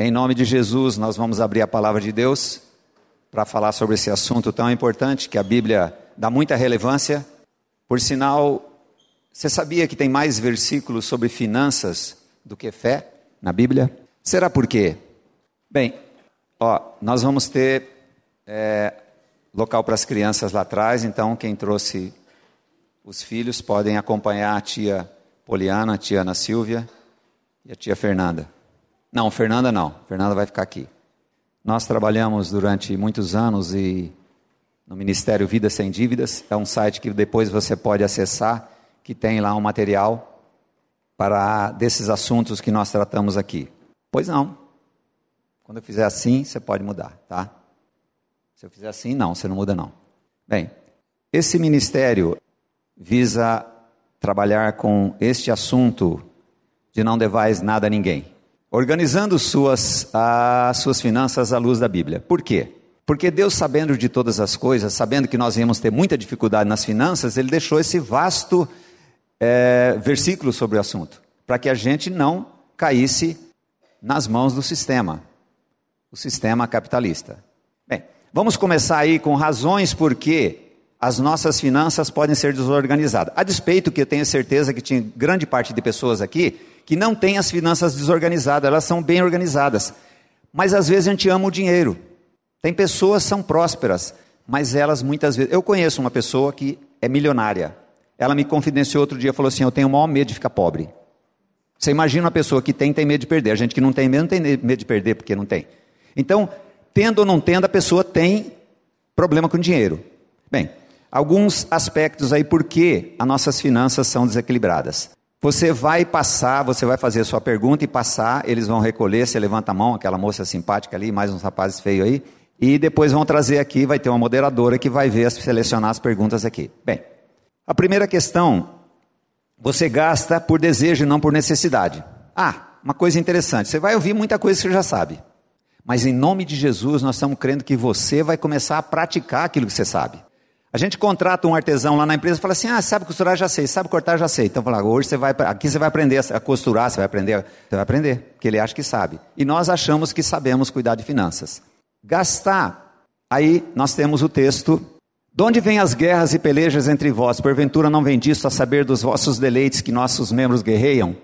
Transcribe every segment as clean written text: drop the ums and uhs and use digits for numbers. Em nome de Jesus, nós vamos abrir a palavra de Deus para falar sobre esse assunto tão importante que a Bíblia dá muita relevância. Por sinal, você sabia que tem mais versículos sobre finanças do que fé na Bíblia? Será por quê? Bem, nós vamos ter local para as crianças lá atrás, então quem trouxe os filhos podem acompanhar a tia Poliana, a tia Ana Silvia e a tia Fernanda. Não, Fernanda não. Fernanda vai ficar aqui. Nós trabalhamos durante muitos anos no Ministério Vida Sem Dívidas. É um site que depois você pode acessar, que tem lá um material para desses assuntos que nós tratamos aqui. Pois não. Quando eu fizer assim, você pode mudar, tá? Se eu fizer assim, não, você não muda não. Bem, esse ministério visa trabalhar com este assunto de não devais nada a ninguém. Organizando suas finanças à luz da Bíblia. Por quê? Porque Deus, sabendo de todas as coisas, sabendo que nós íamos ter muita dificuldade nas finanças, Ele deixou esse vasto versículo sobre o assunto, para que a gente não caísse nas mãos do sistema, o sistema capitalista. Bem, vamos começar aí com razões por que as nossas finanças podem ser desorganizadas. A despeito que eu tenho certeza que tinha grande parte de pessoas aqui que não têm as finanças desorganizadas, elas são bem organizadas. Mas às vezes a gente ama o dinheiro. Tem pessoas que são prósperas, mas elas muitas vezes... Eu conheço uma pessoa que é milionária. Ela me confidenciou outro dia, falou assim, eu tenho o maior medo de ficar pobre. Você imagina uma pessoa que tem medo de perder. A gente que não tem medo de perder, porque não tem. Então, tendo ou não tendo, a pessoa tem problema com o dinheiro. Bem, alguns aspectos aí por que as nossas finanças são desequilibradas. Você vai fazer a sua pergunta e passar, eles vão recolher, você levanta a mão, aquela moça simpática ali, mais uns rapazes feios aí, e depois vão trazer aqui, vai ter uma moderadora que vai ver, selecionar as perguntas aqui. Bem, a primeira questão, você gasta por desejo e não por necessidade. Uma coisa interessante, você vai ouvir muita coisa que você já sabe, mas em nome de Jesus nós estamos crendo que você vai começar a praticar aquilo que você sabe. A gente contrata um artesão lá na empresa e fala assim, sabe costurar, já sei, sabe cortar, já sei. Então fala, hoje aqui você vai aprender a costurar, você vai aprender, porque ele acha que sabe. E nós achamos que sabemos cuidar de finanças. Gastar, aí nós temos o texto, de onde vêm as guerras e pelejas entre vós? Porventura não vem disto a saber dos vossos deleites que nossos membros guerreiam?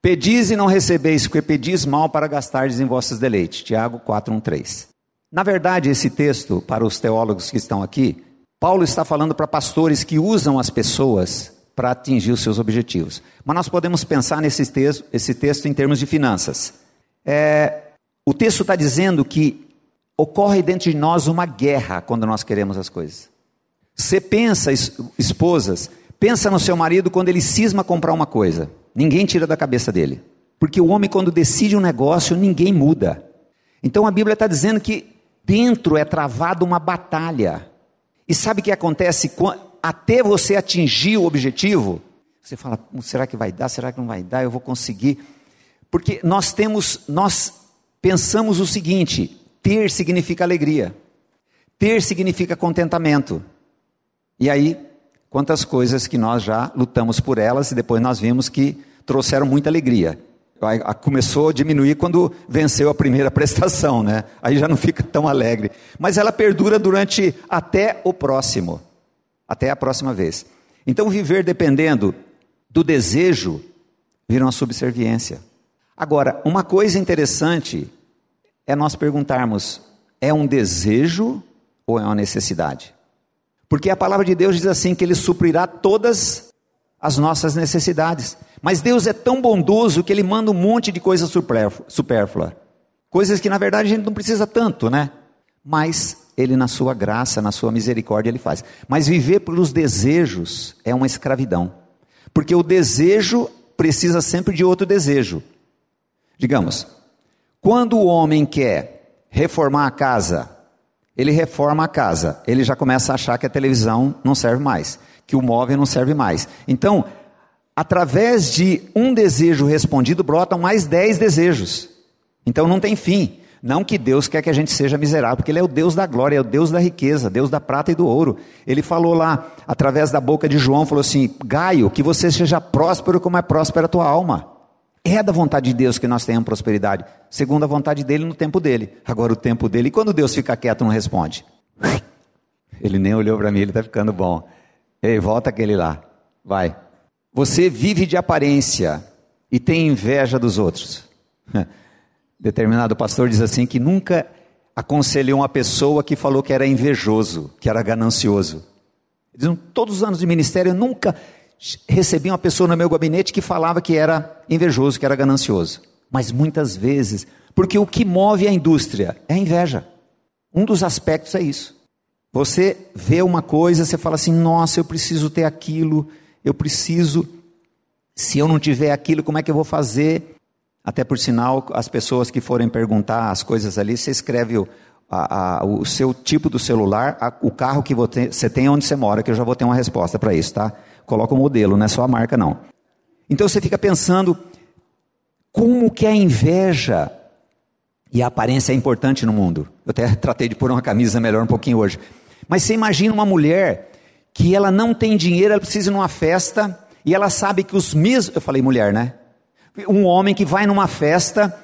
Pedis e não recebeis, porque pedis mal para gastardes em vossos deleites. Tiago 4:1-3. Na verdade, esse texto, para os teólogos que estão aqui, Paulo está falando para pastores que usam as pessoas para atingir os seus objetivos. Mas nós podemos pensar esse texto em termos de finanças. O texto está dizendo que ocorre dentro de nós uma guerra quando nós queremos as coisas. Você pensa, esposas, pensa no seu marido quando ele cisma comprar uma coisa. Ninguém tira da cabeça dele. Porque o homem quando decide um negócio, ninguém muda. Então a Bíblia está dizendo que dentro é travada uma batalha. E sabe o que acontece? Até você atingir o objetivo, você fala, será que vai dar? Será que não vai dar? Eu vou conseguir? Porque nós pensamos o seguinte, ter significa alegria. Ter significa contentamento. E aí, quantas coisas que nós já lutamos por elas e depois nós vimos que trouxeram muita alegria. Começou a diminuir quando venceu a primeira prestação, né? Aí já não fica tão alegre. Mas ela perdura durante até a próxima vez. Então viver dependendo do desejo vira uma subserviência. Agora, uma coisa interessante é nós perguntarmos, é um desejo ou é uma necessidade? Porque a palavra de Deus diz assim que Ele suprirá todas as nossas necessidades. Mas Deus é tão bondoso que Ele manda um monte de coisa supérflua. Coisas que na verdade a gente não precisa tanto, né? Mas Ele na sua graça, na sua misericórdia Ele faz. Mas viver pelos desejos é uma escravidão. Porque o desejo precisa sempre de outro desejo. Digamos, quando o homem quer reformar a casa, ele reforma a casa. Ele já começa a achar que a televisão não serve mais, que o móvel não serve mais. Então... através de um desejo respondido, brotam mais 10 desejos. Então não tem fim. Não que Deus quer que a gente seja miserável, porque Ele é o Deus da glória, é o Deus da riqueza, Deus da prata e do ouro. Ele falou lá, através da boca de João, falou assim, Gaio, que você seja próspero como é próspera a tua alma. É da vontade de Deus que nós tenhamos prosperidade, segundo a vontade dele no tempo dele. Agora o tempo dele, e quando Deus fica quieto, não responde. Ele nem olhou para mim, ele está ficando bom. Ei, volta aquele lá, vai. Você vive de aparência e tem inveja dos outros. Determinado pastor diz assim que nunca aconselhou uma pessoa que falou que era invejoso, que era ganancioso. Dizem, todos os anos de ministério eu nunca recebi uma pessoa no meu gabinete que falava que era invejoso, que era ganancioso. Mas muitas vezes, porque o que move a indústria é a inveja. Um dos aspectos é isso. Você vê uma coisa, você fala assim, nossa, eu preciso ter aquilo, eu preciso, se eu não tiver aquilo, como é que eu vou fazer? Até por sinal, as pessoas que forem perguntar as coisas ali, você escreve o seu tipo do celular, o carro que você tem, onde você mora, que eu já vou ter uma resposta para isso, tá? Coloca o modelo, não é só a marca não. Então você fica pensando, como que a inveja e a aparência é importante no mundo. Eu até tratei de pôr uma camisa melhor um pouquinho hoje. Mas você imagina uma mulher que ela não tem dinheiro, ela precisa ir numa festa, e ela sabe que os mesmos... Eu falei mulher, né? Um homem que vai numa festa,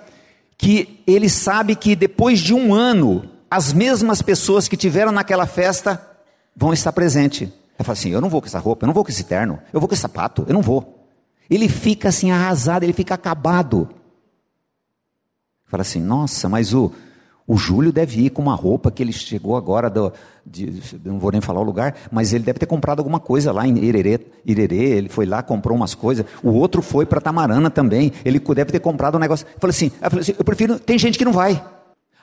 que ele sabe que depois de um ano, as mesmas pessoas que tiveram naquela festa vão estar presentes. Ela fala assim, eu não vou com essa roupa, eu não vou com esse terno, eu vou com esse sapato, eu não vou. Ele fica assim arrasado, ele fica acabado. Fala assim, nossa, mas o Júlio deve ir com uma roupa que ele chegou agora, não vou nem falar o lugar, mas ele deve ter comprado alguma coisa lá em Irerê, ele foi lá, comprou umas coisas, o outro foi para Tamarana também, ele deve ter comprado um negócio. Fala assim, eu prefiro, tem gente que não vai.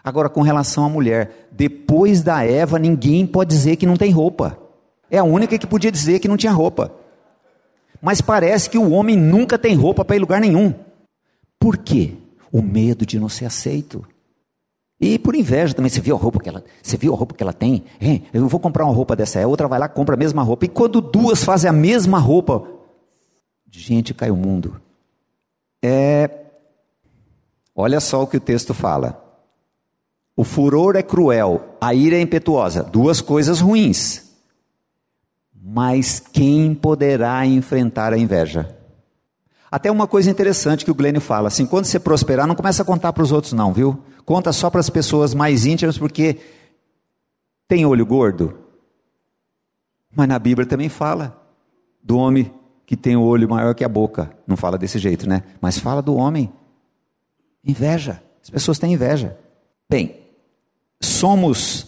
Agora, com relação à mulher, depois da Eva, ninguém pode dizer que não tem roupa. É a única que podia dizer que não tinha roupa. Mas parece que o homem nunca tem roupa para ir lugar nenhum. Por quê? O medo de não ser aceito. E por inveja também, você viu a roupa que ela tem? Hein, eu vou comprar uma roupa dessa, a outra vai lá e compra a mesma roupa. E quando duas fazem a mesma roupa, gente, cai o mundo. Olha só o que o texto fala. O furor é cruel, a ira é impetuosa. Duas coisas ruins. Mas quem poderá enfrentar a inveja? Até uma coisa interessante que o Glenn fala, assim, quando você prosperar, não começa a contar para os outros não, viu? Conta só para as pessoas mais íntimas, porque tem olho gordo. Mas na Bíblia também fala do homem que tem o olho maior que a boca. Não fala desse jeito, né? Mas fala do homem. Inveja. As pessoas têm inveja. Bem, somos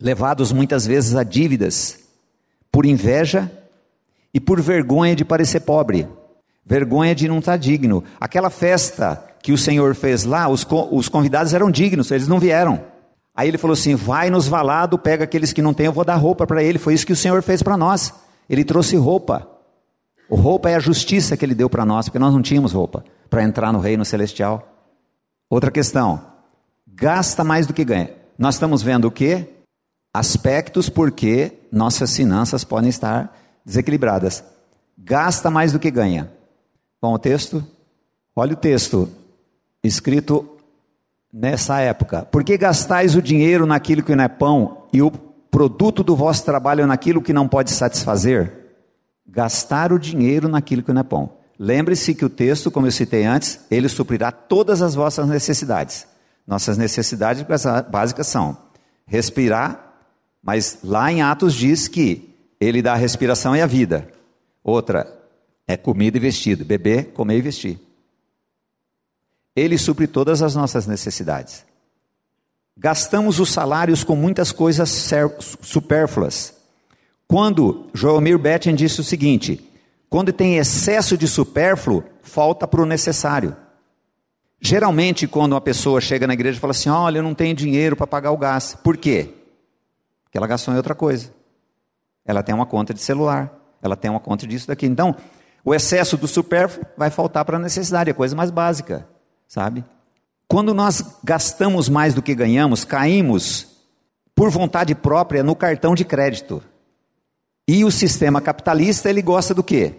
levados muitas vezes a dívidas por inveja e por vergonha de parecer pobre. Vergonha de não estar digno. Aquela festa que o Senhor fez lá, os convidados eram dignos, eles não vieram. Aí ele falou assim, vai nos valados, pega aqueles que não têm, eu vou dar roupa para ele. Foi isso que o Senhor fez para nós. Ele trouxe roupa. Roupa é a justiça que ele deu para nós, porque nós não tínhamos roupa para entrar no reino celestial. Outra questão, gasta mais do que ganha. Nós estamos vendo o quê? Aspectos porque nossas finanças podem estar desequilibradas. Gasta mais do que ganha. Bom, o texto? Olha o texto, escrito nessa época. Por que gastais o dinheiro naquilo que não é pão e o produto do vosso trabalho naquilo que não pode satisfazer? Gastar o dinheiro naquilo que não é pão. Lembre-se que o texto, como eu citei antes, ele suprirá todas as vossas necessidades. Nossas necessidades básicas são respirar, mas lá em Atos diz que ele dá a respiração e a vida. Outra é comida e vestido, beber, comer e vestir. Ele supre todas as nossas necessidades. Gastamos os salários com muitas coisas supérfluas. Quando Joelmir Beting disse o seguinte, quando tem excesso de supérfluo, falta para o necessário. Geralmente quando uma pessoa chega na igreja e fala assim, olha, eu não tenho dinheiro para pagar o gás. Por quê? Porque ela gastou em outra coisa. Ela tem uma conta de celular, ela tem uma conta disso daqui. Então, o excesso do supérfluo vai faltar para a necessidade, é coisa mais básica, sabe? Quando nós gastamos mais do que ganhamos, caímos por vontade própria no cartão de crédito. E o sistema capitalista, ele gosta do quê?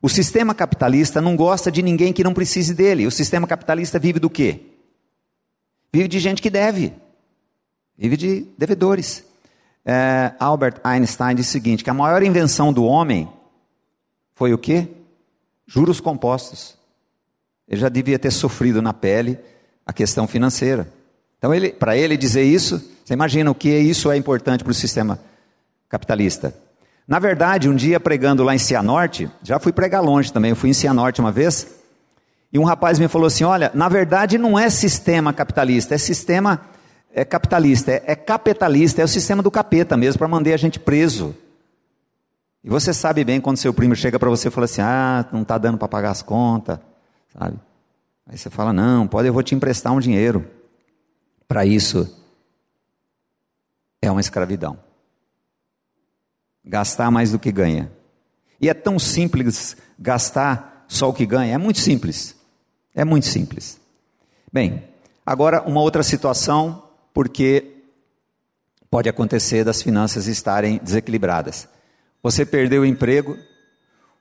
O sistema capitalista não gosta de ninguém que não precise dele. O sistema capitalista vive do quê? Vive de gente que deve. Vive de devedores. Albert Einstein disse o seguinte, que a maior invenção do homem... Foi o quê? Juros compostos. Ele já devia ter sofrido na pele a questão financeira. Então, para ele dizer isso, você imagina o que isso é importante para o sistema capitalista. Na verdade, um dia pregando lá em Cianorte, já fui pregar longe também, eu fui em Cianorte uma vez, e um rapaz me falou assim, olha, na verdade não é sistema capitalista, é sistema capitalista, é capitalista, é o sistema do capeta mesmo, para manter a gente preso. E você sabe bem quando seu primo chega para você e fala assim, ah, não está dando para pagar as contas, sabe? Aí você fala, não, pode, eu vou te emprestar um dinheiro. Para isso, é uma escravidão. Gastar mais do que ganha. E é tão simples gastar só o que ganha. É muito simples. É muito simples. Bem, agora uma outra situação, porque pode acontecer das finanças estarem desequilibradas. Você perdeu o emprego?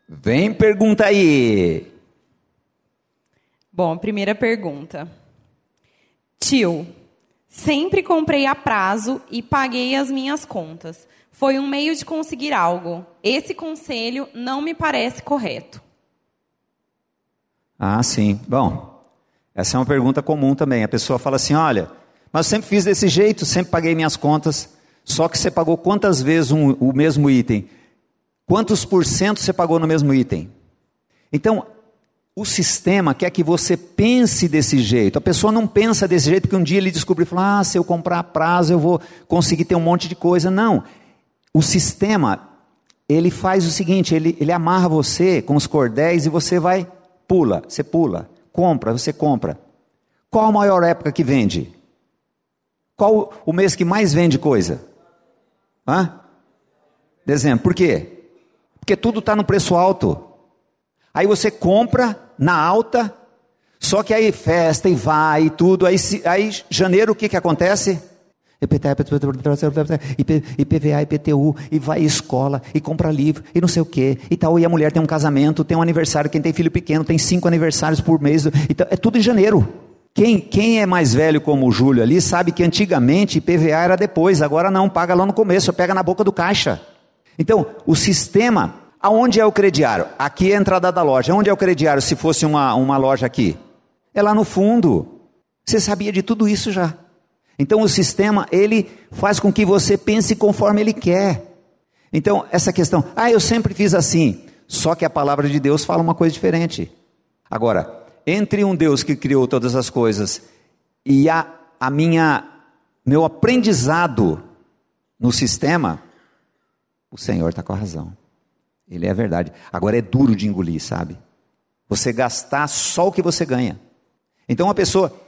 Vem, pergunta aí! Bom, primeira pergunta. Tio, sempre comprei a prazo e paguei as minhas contas. Foi um meio de conseguir algo. Esse conselho não me parece correto. Ah, sim. Bom, essa é uma pergunta comum também. A pessoa fala assim, olha, mas eu sempre fiz desse jeito, sempre paguei minhas contas. Só que você pagou quantas vezes o mesmo item? Quantos por cento você pagou no mesmo item? Então, o sistema quer que você pense desse jeito. A pessoa não pensa desse jeito porque um dia ele descobriu e falou, ah, se eu comprar a prazo eu vou conseguir ter um monte de coisa. Não. O sistema, ele faz o seguinte, ele amarra você com os cordéis e você vai, pula, você compra. Qual a maior época que vende? Qual o mês que mais vende coisa? Hã? Dezembro. Por quê? Porque tudo está no preço alto. Aí você compra na alta, só que aí festa e vai e tudo, aí janeiro o que acontece? IPVA, IPTU, e vai à escola, e compra livro, e não sei o quê, e tal, e a mulher tem um casamento, tem um aniversário, quem tem filho pequeno tem 5 aniversários por mês, então, é tudo em janeiro. Quem é mais velho como o Júlio ali, sabe que antigamente IPVA era depois, agora não, paga lá no começo, pega na boca do caixa. Então, o sistema, aonde é o crediário? Aqui é a entrada da loja, onde é o crediário se fosse uma loja aqui? É lá no fundo, você sabia de tudo isso já. Então o sistema, ele faz com que você pense conforme ele quer. Então essa questão, eu sempre fiz assim, só que a palavra de Deus fala uma coisa diferente. Agora, entre um Deus que criou todas as coisas e meu aprendizado no sistema, o Senhor está com a razão, ele é a verdade. Agora é duro de engolir, sabe? Você gastar só o que você ganha. Então uma pessoa...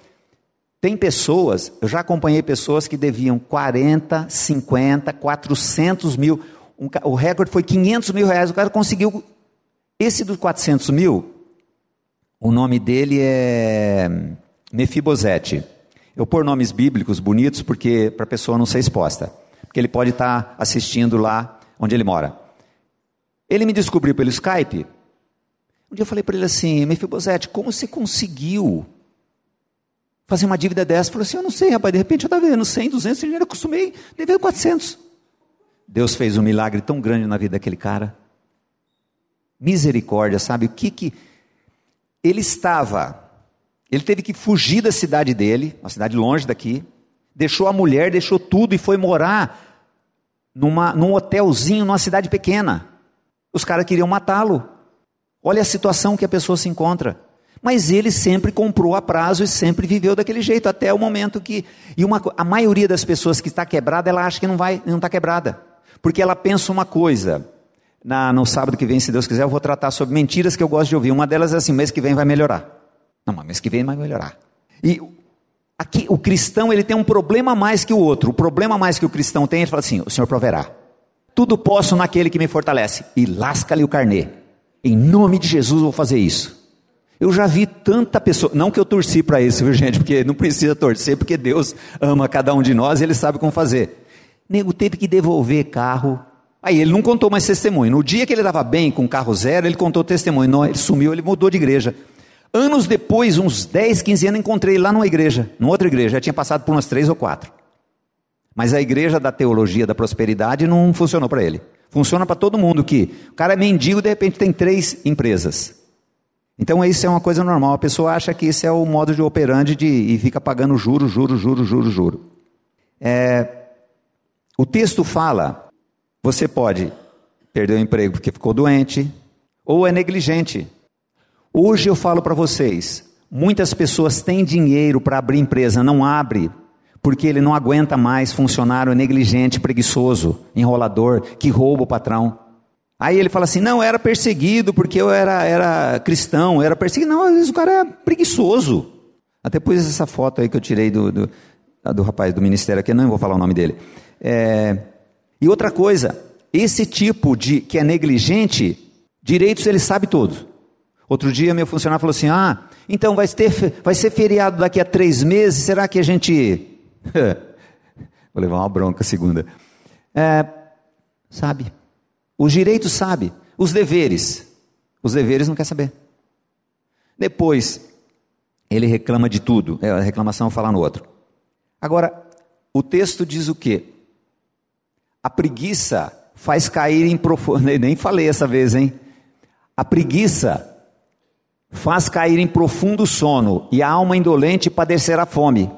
Tem pessoas, eu já acompanhei pessoas que deviam 40, 50, 400 mil, o recorde foi 500 mil reais, o cara conseguiu, esse dos 400 mil, o nome dele é Mefibosete. Eu pôr nomes bíblicos bonitos porque para a pessoa não ser exposta, porque ele pode estar assistindo lá onde ele mora. Ele me descobriu pelo Skype, um dia eu falei para ele assim, Mefibosete, como você conseguiu fazer uma dívida dessa? Falou assim, eu não sei, rapaz, de repente eu estava vendo 100, 200, eu acostumei, devendo 400. Deus fez um milagre tão grande na vida daquele cara. Misericórdia, sabe? O que ele teve que fugir da cidade dele, uma cidade longe daqui, deixou a mulher, deixou tudo e foi morar num hotelzinho, numa cidade pequena. Os caras queriam matá-lo. Olha a situação que a pessoa se encontra. Mas ele sempre comprou a prazo e sempre viveu daquele jeito, até o momento que... A maioria das pessoas que está quebrada, ela acha que não está quebrada. Porque ela pensa uma coisa. No sábado que vem, se Deus quiser, eu vou tratar sobre mentiras que eu gosto de ouvir. Uma delas é assim, mês que vem vai melhorar. Não, mas mês que vem vai melhorar. E aqui, o cristão, ele tem um problema a mais que o outro. O problema a mais que o cristão tem, ele fala assim, o Senhor proverá. Tudo posso naquele que me fortalece. E lasca-lhe o carnê. Em nome de Jesus, vou fazer isso. Eu já vi tanta pessoa, não que eu torci para isso, viu gente, porque não precisa torcer, porque Deus ama cada um de nós e Ele sabe como fazer. Nego teve que devolver carro, aí ele não contou mais testemunho, no dia que ele estava bem com carro zero, ele contou testemunho, não, ele sumiu, ele mudou de igreja. Anos depois, uns 10, 15 anos, encontrei ele lá numa outra igreja, já tinha passado por umas 3 ou 4. Mas a igreja da teologia da prosperidade não funcionou para ele, funciona para todo mundo que o cara é mendigo e de repente tem 3 empresas. Então isso é uma coisa normal, a pessoa acha que isso é o modo de operandi e fica pagando juro. O texto fala, você pode perder o emprego porque ficou doente, ou é negligente. Hoje eu falo para vocês, muitas pessoas têm dinheiro para abrir empresa, não abre, porque ele não aguenta mais funcionário negligente, preguiçoso, enrolador, que rouba o patrão. Aí ele fala assim, não, eu era perseguido porque eu era cristão, eu era perseguido. Não, às vezes o cara é preguiçoso. Até pus essa foto aí que eu tirei do rapaz do ministério aqui, não vou falar o nome dele. E outra coisa, esse tipo de que é negligente, direitos ele sabe todos. Outro dia meu funcionário falou assim, então vai ser feriado daqui a 3 meses, será que a gente... vou levar uma bronca segunda. Sabe... Os direitos sabe, os deveres não quer saber. Depois, ele reclama de tudo, a reclamação fala no outro. Agora, o texto diz o quê? A preguiça faz cair em profunda, nem falei essa vez, hein? A preguiça faz cair em profundo sono e a alma indolente padecerá fome.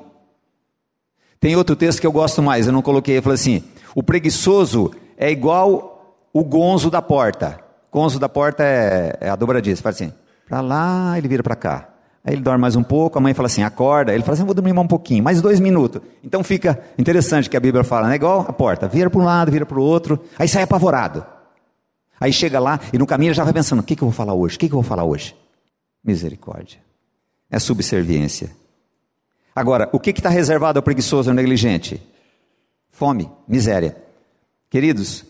Tem outro texto que eu gosto mais, eu não coloquei, eu falei assim, o preguiçoso é igual... o gonzo da porta. Gonzo da porta é a dobradiça. Faz assim, para lá, ele vira para cá. Aí ele dorme mais um pouco, a mãe fala assim, acorda. Ele fala assim, vou dormir mais um pouquinho, mais 2 minutos. Então fica interessante que a Bíblia fala, né? Igual a porta, vira para um lado, vira para o outro. Aí sai apavorado. Aí chega lá e no caminho já vai pensando, o que eu vou falar hoje? Misericórdia. É subserviência. Agora, o que está reservado ao preguiçoso e ao negligente? Fome, miséria. Queridos...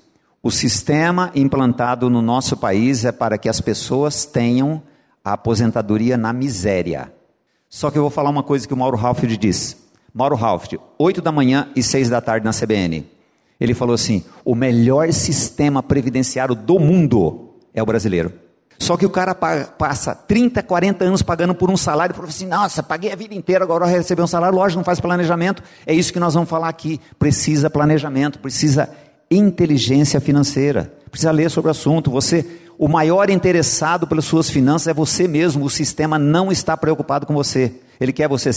O sistema implantado no nosso país é para que as pessoas tenham a aposentadoria na miséria. Só que eu vou falar uma coisa que o Mauro Halfeld diz. Mauro Halfeld, 8 da manhã e 6 da tarde na CBN. Ele falou assim, o melhor sistema previdenciário do mundo é o brasileiro. Só que o cara passa 30, 40 anos pagando por um salário e falou assim, nossa, paguei a vida inteira, agora eu recebi um salário. Lógico, não faz planejamento. É isso que nós vamos falar aqui. Precisa planejamento, precisa... inteligência financeira, precisa ler sobre o assunto. O maior interessado pelas suas finanças é você mesmo. O sistema não está preocupado com você, ele quer você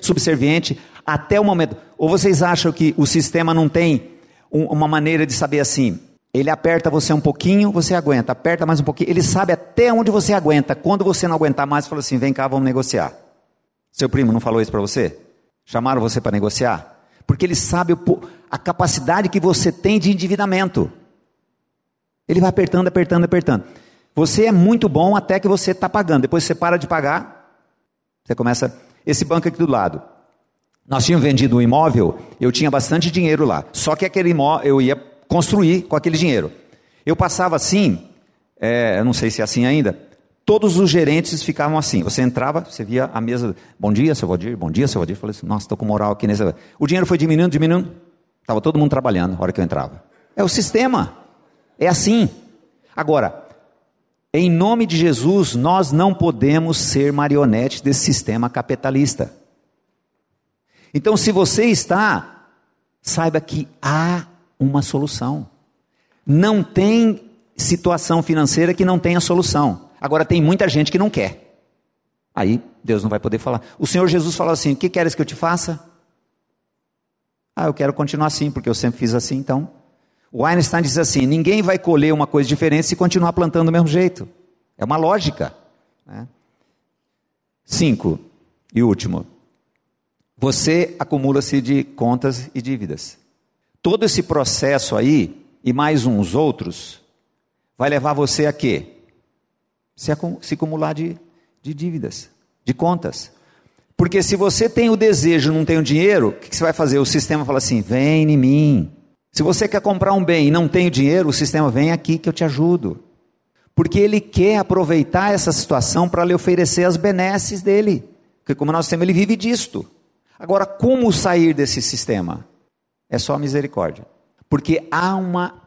subserviente até o momento. Ou vocês acham que o sistema não tem uma maneira de saber assim? Ele aperta você um pouquinho, você aguenta, aperta mais um pouquinho, ele sabe até onde você aguenta. Quando você não aguentar mais, fala assim, vem cá, vamos negociar. Seu primo não falou isso para você? Chamaram você para negociar? Porque ele sabe a capacidade que você tem de endividamento. Ele vai apertando, apertando, apertando. Você é muito bom até que você está pagando. Depois você para de pagar, você começa... Esse banco aqui do lado. Nós tínhamos vendido um imóvel, eu tinha bastante dinheiro lá. Só que aquele imóvel eu ia construir com aquele dinheiro. Eu passava assim, eu não sei se é assim ainda, todos os gerentes ficavam assim. Você entrava, você via a mesa, bom dia, seu Valdir. Eu falei assim, nossa, estou com moral aqui nesse... O dinheiro foi diminuindo, estava todo mundo trabalhando na hora que eu entrava. É o sistema, é assim. Agora, em nome de Jesus, nós não podemos ser marionetes desse sistema capitalista. Então, se você está, saiba que há uma solução. Não tem situação financeira que não tenha solução. Agora tem muita gente que não quer. Aí Deus não vai poder falar. O Senhor Jesus falou assim, o que queres que eu te faça? Eu quero continuar assim, porque eu sempre fiz assim, então. O Einstein diz assim, ninguém vai colher uma coisa diferente se continuar plantando do mesmo jeito. É uma lógica, né? 5, e último. Você acumula-se de contas e dívidas. Todo esse processo aí, e mais uns outros, vai levar você a quê? Se acumular de dívidas, de contas. Porque se você tem o desejo e não tem o dinheiro, o que você vai fazer? O sistema fala assim, vem em mim. Se você quer comprar um bem e não tem o dinheiro, o sistema vem aqui que eu te ajudo. Porque ele quer aproveitar essa situação para lhe oferecer as benesses dele. Porque como nosso sistema, ele vive disto. Agora, como sair desse sistema? É só misericórdia. Porque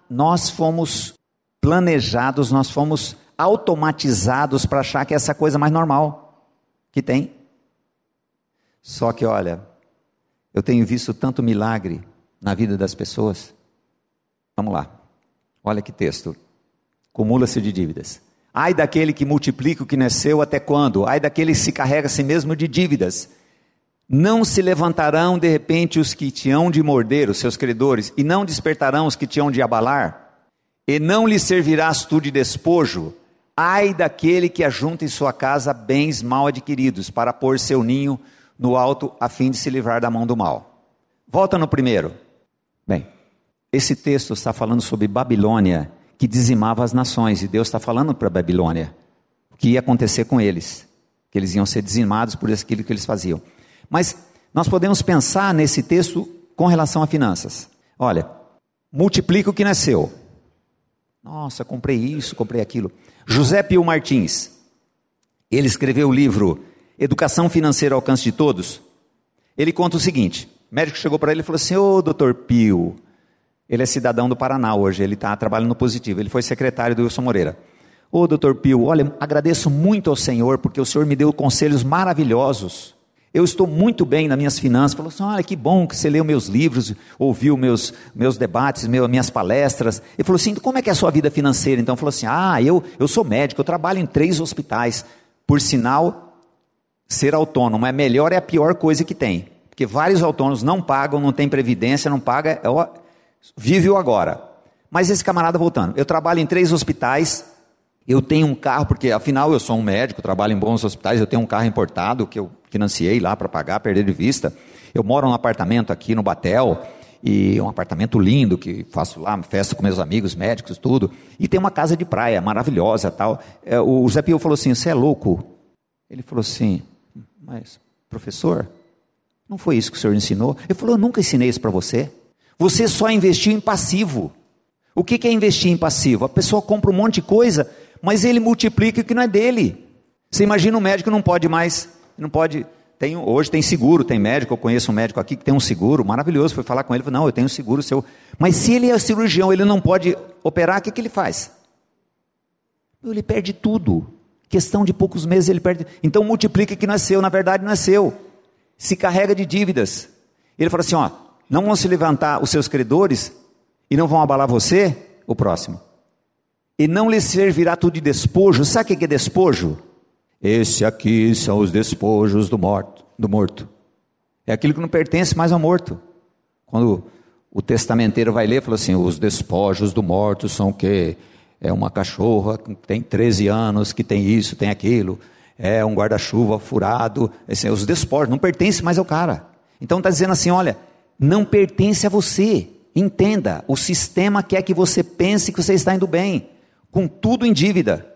nós fomos planejados, nós fomos automatizados para achar que é essa coisa mais normal que tem. Só que olha, eu tenho visto tanto milagre na vida das pessoas. Vamos lá, olha que texto. Acumula-se de dívidas. Ai daquele que multiplica o que não é seu, até quando? Ai daquele que se carrega a si mesmo de dívidas. Não se levantarão de repente os que te hão de morder, os seus credores, e não despertarão os que te hão de abalar, e não lhe servirás tu de despojo. Ai daquele que ajunta em sua casa bens mal adquiridos, para pôr seu ninho no alto, a fim de se livrar da mão do mal. Volta no primeiro. Bem, esse texto está falando sobre Babilônia, que dizimava as nações, e Deus está falando para a Babilônia o que ia acontecer com eles, que eles iam ser dizimados por aquilo que eles faziam. Mas nós podemos pensar nesse texto com relação a finanças. Olha, multiplica o que não é seu. Nossa, comprei isso, comprei aquilo. José Pio Martins, ele escreveu o livro Educação Financeira ao Alcance de Todos. Ele conta o seguinte: o médico chegou para ele e falou assim: ô, doutor Pio, ele é cidadão do Paraná hoje, ele está trabalhando no Positivo, ele foi secretário do Wilson Moreira. Ô, doutor Pio, olha, agradeço muito ao senhor, porque o senhor me deu conselhos maravilhosos. Eu estou muito bem nas minhas finanças. Falou assim: olha, que bom que você leu meus livros, ouviu meus debates, minhas palestras. Ele falou assim: como é que é a sua vida financeira? Então falou assim: eu sou médico, eu trabalho em 3 hospitais. Por sinal, ser autônomo é melhor, é a pior coisa que tem, porque vários autônomos não pagam, não tem previdência, não paga, vive o agora. Mas esse camarada voltando: eu trabalho em 3 hospitais, eu tenho um carro, porque afinal eu sou um médico, trabalho em bons hospitais, eu tenho um carro importado que eu financiei lá para pagar, perder de vista. Eu moro num apartamento aqui no Batel, e é um apartamento lindo, que faço lá festa com meus amigos médicos, tudo, e tem uma casa de praia maravilhosa, tal. O José Pio falou assim: você é louco? Ele falou assim: mas professor, não foi isso que o senhor ensinou? Ele falou: eu nunca ensinei isso para você, você só investiu em passivo. O que é investir em passivo? A pessoa compra um monte de coisa, mas ele multiplica o que não é dele. Você imagina, um médico não pode mais, não pode, hoje tem seguro, tem médico, eu conheço um médico aqui que tem um seguro maravilhoso, fui falar com ele, falei: não, eu tenho seguro seu. Mas se ele é cirurgião, ele não pode operar, o que ele faz? Ele perde tudo, questão de poucos meses ele perde. Então multiplica que não é seu, na verdade não é seu, se carrega de dívidas. Ele fala assim: ó, não vão se levantar os seus credores e não vão abalar você, o próximo, e não lhe servirá tudo de despojo. Sabe o que é despojo? Esse aqui são os despojos do morto. É aquilo que não pertence mais ao morto. Quando o testamenteiro vai ler, fala assim: os despojos do morto são o quê? É uma cachorra que tem 13 anos, que tem isso, tem aquilo, é um guarda-chuva furado, assim, os despojos, não pertence mais ao cara. Então está dizendo assim: olha, não pertence a você, entenda, o sistema quer que você pense que você está indo bem, com tudo em dívida,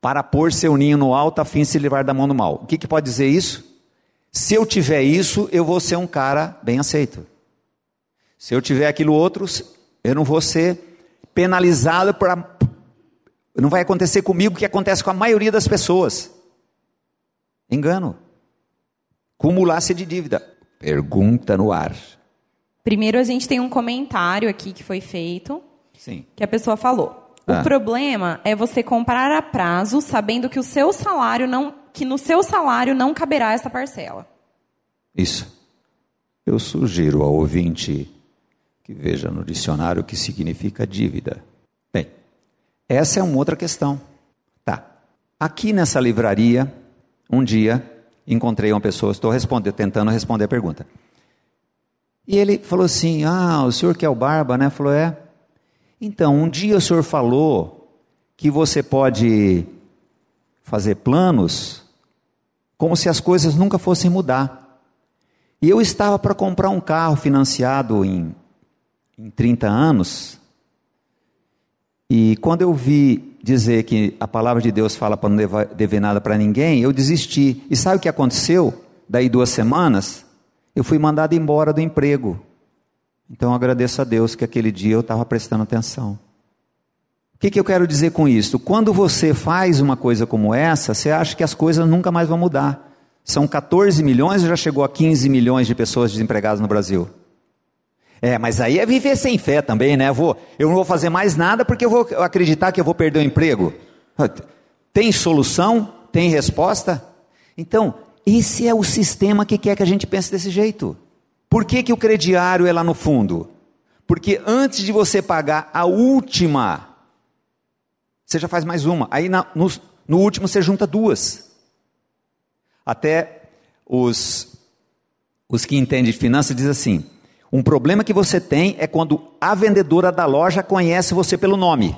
para pôr seu ninho no alto a fim de se livrar da mão do mal. O que pode dizer isso? Se eu tiver isso, eu vou ser um cara bem aceito. Se eu tiver aquilo outro, eu não vou ser penalizado, não vai acontecer comigo o que acontece com a maioria das pessoas. Engano. Cumular-se de dívida. Pergunta no ar. Primeiro a gente tem um comentário aqui que foi feito. Sim. Que a pessoa falou: o problema é você comprar a prazo, sabendo que no seu salário não caberá essa parcela. Isso. Eu sugiro ao ouvinte que veja no dicionário o que significa dívida. Bem, essa é uma outra questão. Tá. Aqui nessa livraria, um dia, encontrei uma pessoa, estou tentando responder a pergunta. E ele falou assim: o senhor que é o Barba, né? Falou: é. Então, um dia o senhor falou que você pode fazer planos como se as coisas nunca fossem mudar. E eu estava para comprar um carro financiado em 30 anos. E quando eu vi dizer que a palavra de Deus fala para não dever nada para ninguém, eu desisti. E sabe o que aconteceu? Daí 2 semanas, eu fui mandado embora do emprego. Então eu agradeço a Deus que aquele dia eu estava prestando atenção. O que eu quero dizer com isso? Quando você faz uma coisa como essa, você acha que as coisas nunca mais vão mudar. São 14 milhões ou já chegou a 15 milhões de pessoas desempregadas no Brasil? Mas aí é viver sem fé também, né? Eu não vou fazer mais nada porque eu vou acreditar que eu vou perder o emprego. Tem solução? Tem resposta? Então, esse é o sistema que quer que a gente pense desse jeito. Por que o crediário é lá no fundo? Porque antes de você pagar a última, você já faz mais uma. Aí no último você junta duas. Até os que entendem de finanças dizem assim, um problema que você tem é quando a vendedora da loja conhece você pelo nome.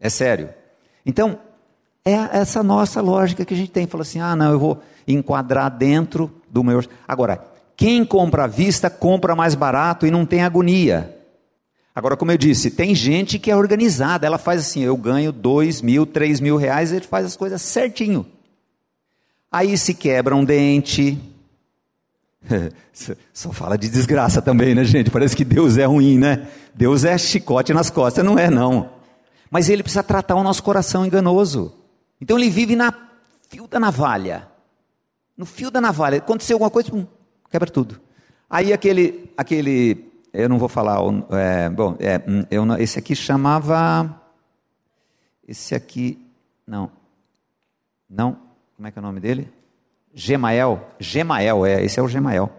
É sério. Então, é essa nossa lógica que a gente tem. Fala assim, ah não, eu vou enquadrar dentro do meu... Agora, quem compra à vista, compra mais barato e não tem agonia. Agora, como eu disse, tem gente que é organizada, ela faz assim, eu ganho 2 mil, 3 mil reais, ele faz as coisas certinho. Aí se quebra um dente... Só fala de desgraça também, né, gente? Parece que Deus é ruim, né? Deus é chicote nas costas, não é não. Mas ele precisa tratar o nosso coração enganoso. Então ele vive na fio da navalha. No fio da navalha. Aconteceu alguma coisa, pum, quebra tudo. Aí aquele eu não vou falar, esse aqui chamava, esse aqui, não, como é que é o nome dele? Gemael, esse é o Gemael.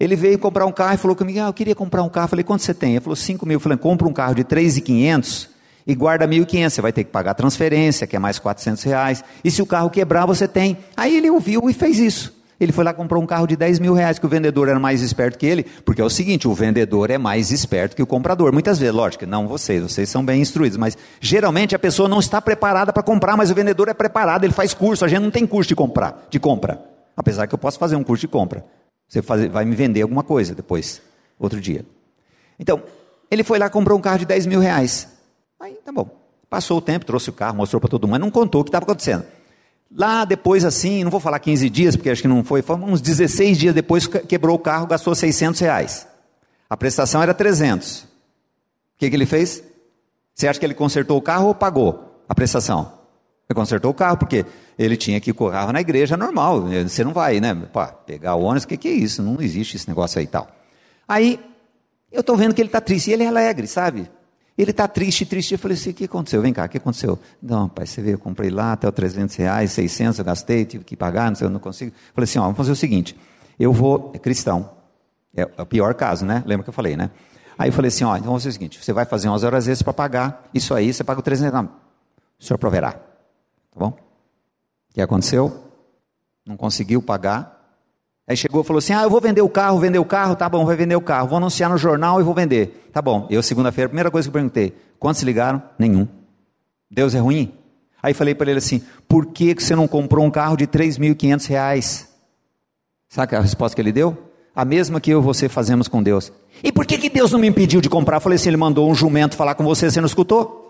Ele veio comprar um carro e falou comigo, eu queria comprar um carro. Eu falei, quanto você tem? Ele falou, 5 mil. Eu falei, compra um carro de 3.500 e guarda 1.500, você vai ter que pagar transferência, que é mais 400 reais, e se o carro quebrar, você tem. Aí ele ouviu e fez isso. Ele foi lá e comprou um carro de 10 mil reais, que o vendedor era mais esperto que ele, porque é o seguinte, o vendedor é mais esperto que o comprador, muitas vezes, lógico, não vocês são bem instruídos, mas geralmente a pessoa não está preparada para comprar, mas o vendedor é preparado, ele faz curso, a gente não tem curso de compra, apesar que eu posso fazer um curso de compra, você vai me vender alguma coisa depois, outro dia. Então, ele foi lá e comprou um carro de 10 mil reais, aí tá bom, passou o tempo, trouxe o carro, mostrou para todo mundo, mas não contou o que estava acontecendo. Lá depois assim, não vou falar 15 dias, porque acho que não foi uns 16 dias depois, quebrou o carro, gastou 600 reais. A prestação era 300. O que ele fez? Você acha que ele consertou o carro ou pagou a prestação? Ele consertou o carro, porque ele tinha que ir com o carro na igreja, normal, você não vai, né? Pô, pegar o ônibus, o que é isso? Não existe esse negócio aí e tal. Aí, eu estou vendo que ele está triste, e ele é alegre, sabe? Ele está triste, eu falei assim, o que aconteceu? Vem cá, o que aconteceu? Não, pai, você veio, eu comprei lá, até o 300 reais, 600 eu gastei, tive que pagar, não sei, eu não consigo. Eu falei assim, vamos fazer o seguinte, eu vou, é cristão, é o pior caso, né? Lembra que eu falei, né? Aí eu falei assim, então vamos fazer o seguinte, você vai fazer 11 horas extras para pagar, isso aí, você paga o 300, não, o senhor proverá, tá bom? O que aconteceu? Não conseguiu pagar. Aí chegou e falou assim, eu vou vender o carro, tá bom, vai vender o carro, vou anunciar no jornal e vou vender. Tá bom, eu segunda-feira, a primeira coisa que eu perguntei, quantos ligaram? Nenhum. Deus é ruim? Aí falei para ele assim, por que você não comprou um carro de 3.500 reais? Sabe a resposta que ele deu? A mesma que eu e você fazemos com Deus. E por que Deus não me impediu de comprar? Eu falei assim, ele mandou um jumento falar com você não escutou?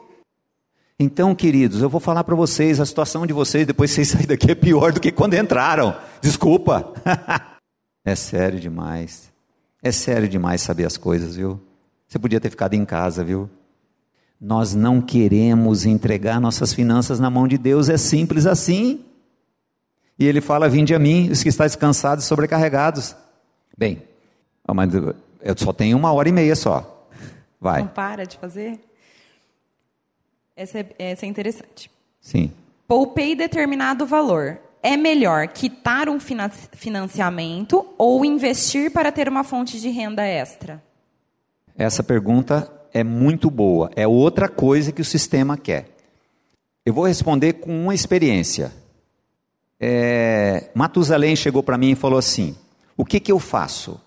Então, queridos, eu vou falar para vocês, a situação de vocês, depois que vocês saírem daqui, é pior do que quando entraram. Desculpa. É sério demais saber as coisas, viu? Você podia ter ficado em casa, viu? Nós não queremos entregar nossas finanças na mão de Deus, é simples assim. E ele fala, vinde a mim, os que estáis cansados e sobrecarregados. Bem, mas eu só tenho 1h30 só. Vai. Não para de fazer? Essa é interessante. Sim. Poupei determinado valor. É melhor quitar um financiamento ou investir para ter uma fonte de renda extra? Essa pergunta é muito boa. É outra coisa que o sistema quer. Eu vou responder com uma experiência. Matusalém chegou para mim e falou assim, o que eu faço?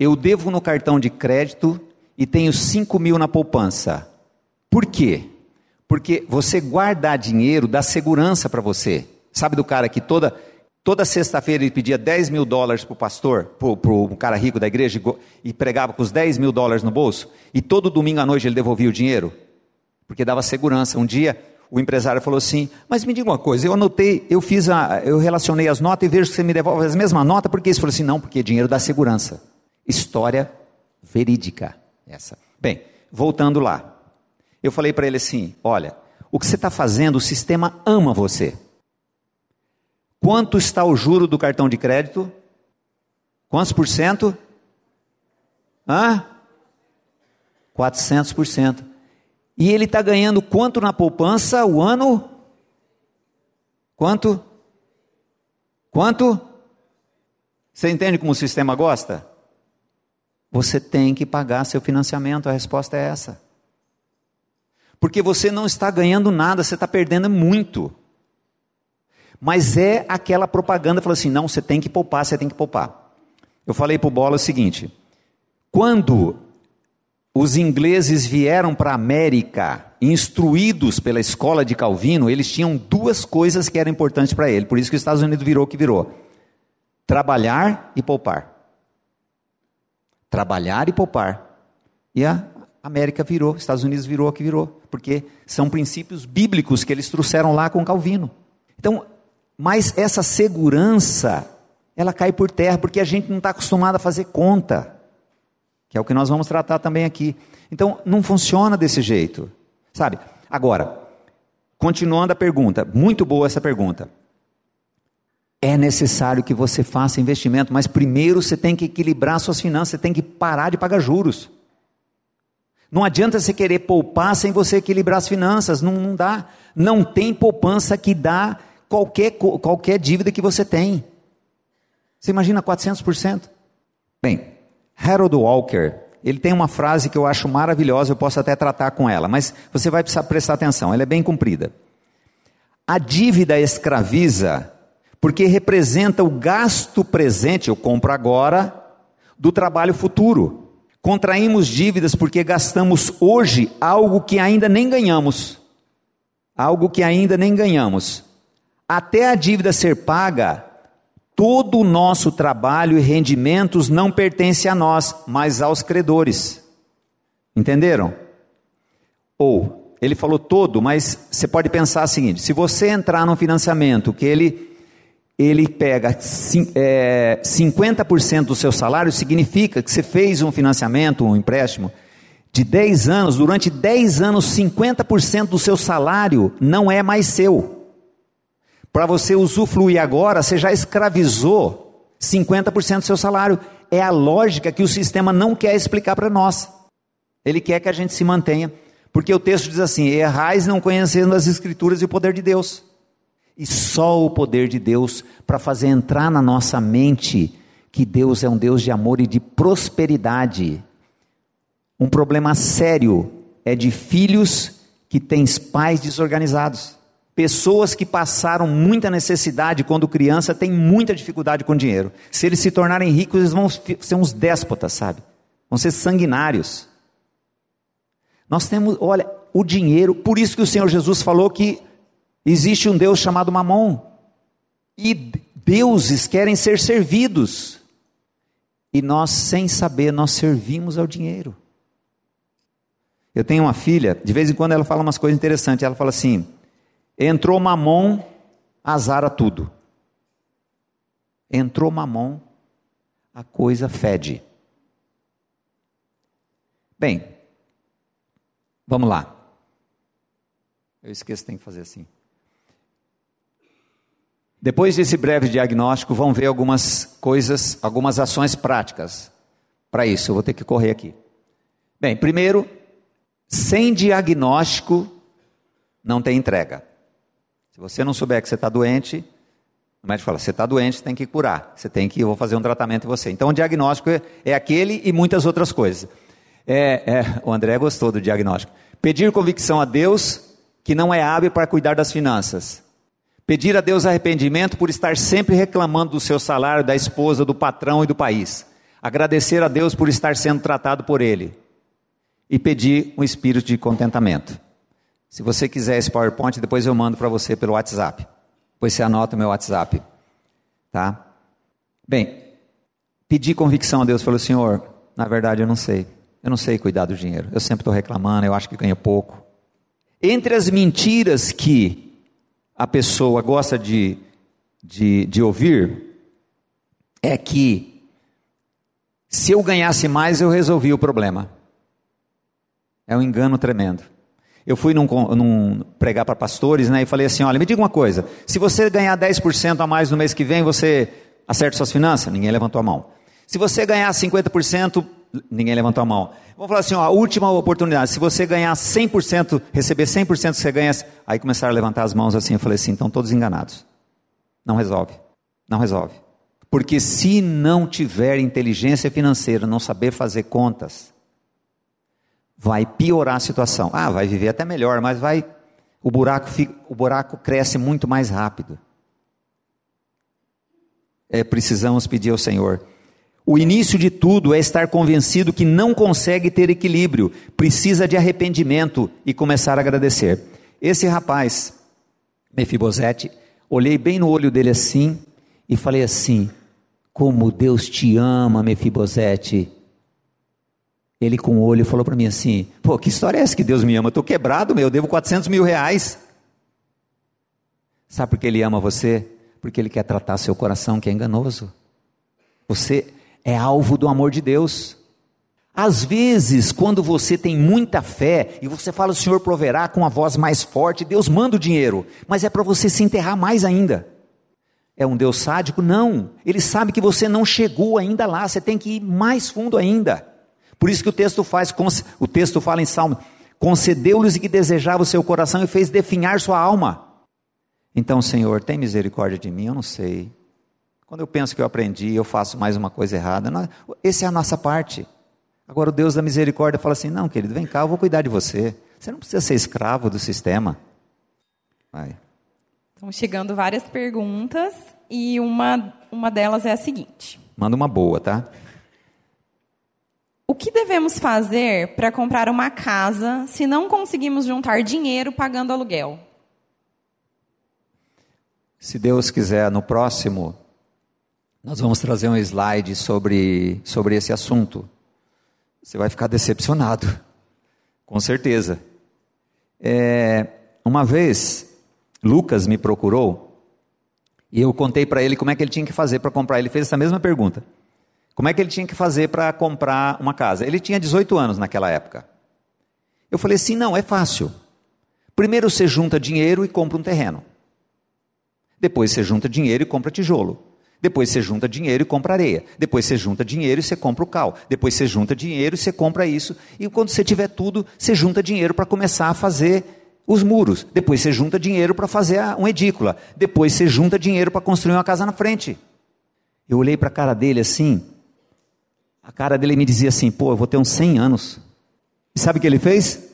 Eu devo no cartão de crédito e tenho 5 mil na poupança. Por quê? Porque você guardar dinheiro dá segurança para você. Sabe do cara que toda sexta-feira ele pedia 10 mil dólares para o pastor, para o cara rico da igreja, e pregava com os 10 mil dólares no bolso? E todo domingo à noite ele devolvia o dinheiro? Porque dava segurança. Um dia o empresário falou assim, mas me diga uma coisa, eu anotei, eu relacionei as notas e vejo que você me devolve as mesmas notas, por que isso? Falou assim, não, porque dinheiro dá segurança. História verídica essa. Bem, voltando lá. Eu falei para ele assim, olha, o que você está fazendo, o sistema ama você. Quanto está o juro do cartão de crédito? Quantos por cento? 400%. E ele está ganhando quanto na poupança o ano? Quanto? Você entende como o sistema gosta? Você tem que pagar seu financiamento, a resposta é essa. Porque você não está ganhando nada, você está perdendo muito. Mas é aquela propaganda, falando assim, não, você tem que poupar, você tem que poupar. Eu falei para o Bola o seguinte, quando os ingleses vieram para a América, instruídos pela escola de Calvino, eles tinham duas coisas que eram importantes para ele, por isso que os Estados Unidos virou o que virou. Trabalhar e poupar. Trabalhar e poupar. E a América virou, Estados Unidos virou o que virou, porque são princípios bíblicos que eles trouxeram lá com Calvino. Então, mas essa segurança, ela cai por terra, porque a gente não está acostumado a fazer conta, que é o que nós vamos tratar também aqui. Então, não funciona desse jeito, sabe? Agora, continuando a pergunta, muito boa essa pergunta. É necessário que você faça investimento, mas primeiro você tem que equilibrar suas finanças, você tem que parar de pagar juros. Não adianta você querer poupar sem você equilibrar as finanças, não dá. Não tem poupança que dá qualquer dívida que você tem. Você imagina 400%? Bem, Harold Walker, ele tem uma frase que eu acho maravilhosa, eu posso até tratar com ela, mas você vai precisar prestar atenção, ela é bem comprida. A dívida escraviza... porque representa o gasto presente, eu compro agora, do trabalho futuro. Contraímos dívidas porque gastamos hoje algo que ainda nem ganhamos. Algo que ainda nem ganhamos. Até a dívida ser paga, todo o nosso trabalho e rendimentos não pertencem a nós, mas aos credores. Entenderam? Ou, ele falou todo, mas você pode pensar o seguinte, se você entrar num financiamento que ele pega 50% do seu salário, significa que você fez um financiamento, um empréstimo, de 10 anos, durante 10 anos, 50% do seu salário não é mais seu. Para você usufruir agora, você já escravizou 50% do seu salário. É a lógica que o sistema não quer explicar para nós. Ele quer que a gente se mantenha, porque o texto diz assim, errais não conhecendo as escrituras e o poder de Deus. E só o poder de Deus para fazer entrar na nossa mente que Deus é um Deus de amor e de prosperidade. Um problema sério é de filhos que têm pais desorganizados. Pessoas que passaram muita necessidade quando criança têm muita dificuldade com dinheiro. Se eles se tornarem ricos, eles vão ser uns déspotas, sabe? Vão ser sanguinários. Nós temos, olha, o dinheiro, por isso que o Senhor Jesus falou que existe um Deus chamado Mamon, e deuses querem ser servidos, e nós sem saber, nós servimos ao dinheiro. Eu tenho uma filha, de vez em quando ela fala umas coisas interessantes, ela fala assim, entrou Mamon, azara tudo. Entrou Mamon, a coisa fede. Bem, vamos lá. Eu esqueço, tem que fazer assim. Depois desse breve diagnóstico, vão ver algumas coisas, algumas ações práticas para isso. Eu vou ter que correr aqui. Bem, primeiro, sem diagnóstico, não tem entrega. Se você não souber que você está doente, o médico fala, você está doente, você tem que curar. Você tem que, eu vou fazer um tratamento em você. Então, o diagnóstico é aquele e muitas outras coisas. O André gostou do diagnóstico. Pedir convicção a Deus, que não é hábil para cuidar das finanças. Pedir a Deus arrependimento por estar sempre reclamando do seu salário, da esposa, do patrão e do país. Agradecer a Deus por estar sendo tratado por Ele. E pedir um espírito de contentamento. Se você quiser esse PowerPoint, depois eu mando para você pelo WhatsApp. Depois você anota o meu WhatsApp. Tá? Bem, pedir convicção a Deus. Falou, Senhor, na verdade eu não sei. Eu não sei cuidar do dinheiro. Eu sempre estou reclamando, eu acho que ganho pouco. Entre as mentiras que a pessoa gosta de ouvir, é que se eu ganhasse mais, eu resolvi o problema. É um engano tremendo. Eu fui num pregar para pastores, né, e falei assim, olha, me diga uma coisa, se você ganhar 10% a mais no mês que vem, você acerta suas finanças? Ninguém levantou a mão. Se você ganhar 50%, ninguém levantou a mão. Vamos falar assim, ó, a última oportunidade, se você ganhar 100%, receber 100% que você ganha, aí começaram a levantar as mãos assim, eu falei assim, então todos enganados, não resolve, porque se não tiver inteligência financeira, não saber fazer contas, vai piorar a situação. Ah, vai viver até melhor, mas vai, o buraco cresce muito mais rápido. Precisamos pedir ao Senhor. O início de tudo é estar convencido que não consegue ter equilíbrio, precisa de arrependimento e começar a agradecer. Esse rapaz, Mefibosete, olhei bem no olho dele assim e falei assim: como Deus te ama, Mefibosete. Ele com o olho falou para mim assim: pô, que história é essa que Deus me ama? Eu estou quebrado, eu devo 400 mil reais. Sabe por que Ele ama você? Porque Ele quer tratar seu coração que é enganoso. Você é alvo do amor de Deus. Às vezes, quando você tem muita fé e você fala, o Senhor proverá com a voz mais forte, Deus manda o dinheiro, mas é para você se enterrar mais ainda. É um Deus sádico? Não. Ele sabe que você não chegou ainda lá, você tem que ir mais fundo ainda. Por isso que o texto fala em Salmo, concedeu-lhes o que desejava o seu coração e fez definhar sua alma. Então, Senhor, tem misericórdia de mim? Eu não sei. Quando eu penso que eu aprendi, eu faço mais uma coisa errada. Essa é a nossa parte. Agora o Deus da misericórdia fala assim: não, querido, vem cá, eu vou cuidar de você. Você não precisa ser escravo do sistema. Vai. Estão chegando várias perguntas e uma delas é a seguinte. Manda uma boa, tá? O que devemos fazer para comprar uma casa se não conseguimos juntar dinheiro pagando aluguel? Se Deus quiser, no próximo, nós vamos trazer um slide sobre esse assunto. Você vai ficar decepcionado, com certeza. Uma vez, Lucas me procurou e eu contei para ele como é que ele tinha que fazer para comprar. Ele fez essa mesma pergunta. Como é que ele tinha que fazer para comprar uma casa? Ele tinha 18 anos naquela época. Eu falei assim, não, é fácil. Primeiro você junta dinheiro e compra um terreno. Depois você junta dinheiro e compra tijolo. Depois você junta dinheiro e compra areia. Depois você junta dinheiro e você compra o cal. Depois você junta dinheiro e você compra isso. E quando você tiver tudo, você junta dinheiro para começar a fazer os muros. Depois você junta dinheiro para fazer uma edícula. Depois você junta dinheiro para construir uma casa na frente. Eu olhei para a cara dele assim. A cara dele me dizia assim, pô, eu vou ter uns 100 anos. E sabe o que ele fez?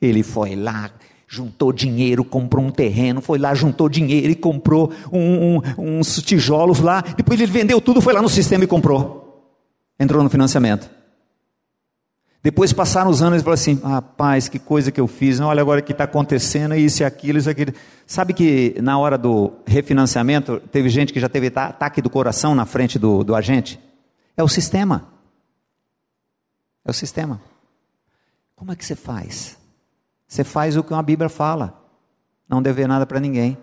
Ele foi lá, juntou dinheiro, comprou um terreno, foi lá, juntou dinheiro e comprou uns tijolos lá, depois ele vendeu tudo, foi lá no sistema e comprou, entrou no financiamento. Depois passaram os anos e falou assim, rapaz, que coisa que eu fiz, olha agora o que está acontecendo, isso e aquilo, isso e aquilo. Sabe que na hora do refinanciamento, teve gente que já teve ataque do coração na frente do agente? É o sistema, é o sistema. Como é que você faz? Você faz o que a Bíblia fala, não dever nada para ninguém.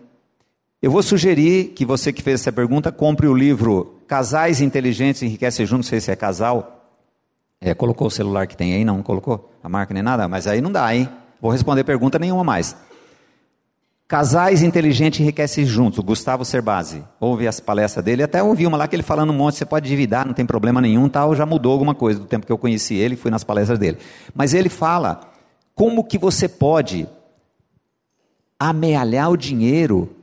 Eu vou sugerir que você que fez essa pergunta, compre o livro Casais Inteligentes Enriquecem Juntos, não sei se é casal, colocou o celular que tem aí, não colocou a marca nem nada, mas aí não dá, hein? Vou responder pergunta nenhuma mais. Casais Inteligentes Enriquecem Juntos, o Gustavo Cerbasi, ouve as palestras dele, até ouvi uma lá que ele falando um monte, você pode endividar, não tem problema nenhum, tal, já mudou alguma coisa do tempo que eu conheci ele, fui nas palestras dele, mas ele fala como que você pode amealhar o dinheiro?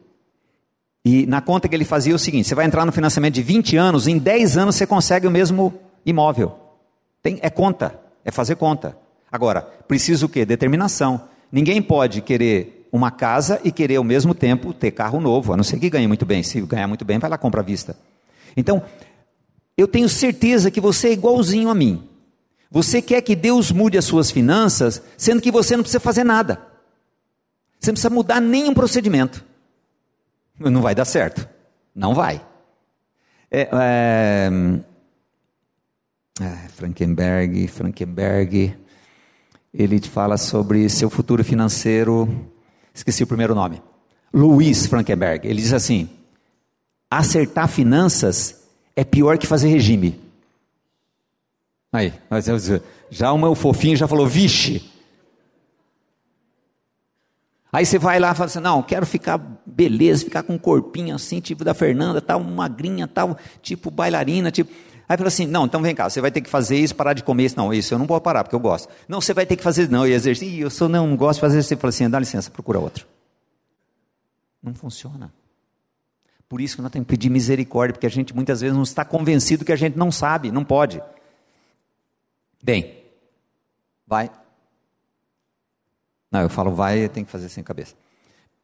E na conta que ele fazia é o seguinte, você vai entrar no financiamento de 20 anos, em 10 anos você consegue o mesmo imóvel. É conta, é fazer conta. Agora, precisa o quê? Determinação. Ninguém pode querer uma casa e querer ao mesmo tempo ter carro novo, a não ser que ganhe muito bem. Se ganhar muito bem, vai lá compra à vista. Então, eu tenho certeza que você é igualzinho a mim. Você quer que Deus mude as suas finanças, sendo que você não precisa fazer nada. Você não precisa mudar nenhum procedimento. Não vai dar certo. Não vai. Frankenberg, ele fala sobre seu futuro financeiro, esqueci o primeiro nome. Luiz Frankenberg, ele diz assim, acertar finanças é pior que fazer regime. Aí, já o meu fofinho já falou, vixe. Aí você vai lá e fala assim, não, quero ficar beleza, ficar com um corpinho assim, tipo da Fernanda, tal, magrinha, tal, tipo bailarina, tipo... Aí fala assim, não, então vem cá, você vai ter que fazer isso, parar de comer isso. Não, isso eu não vou parar, porque eu gosto. Não, você vai ter que fazer, não, e exercício, não gosto de fazer exercício. Você fala assim, dá licença, procura outro. Não funciona. Por isso que nós temos que pedir misericórdia, porque a gente muitas vezes não está convencido que a gente não sabe, não pode. Bem, Vai. Não, eu falo vai, tem que fazer sem cabeça.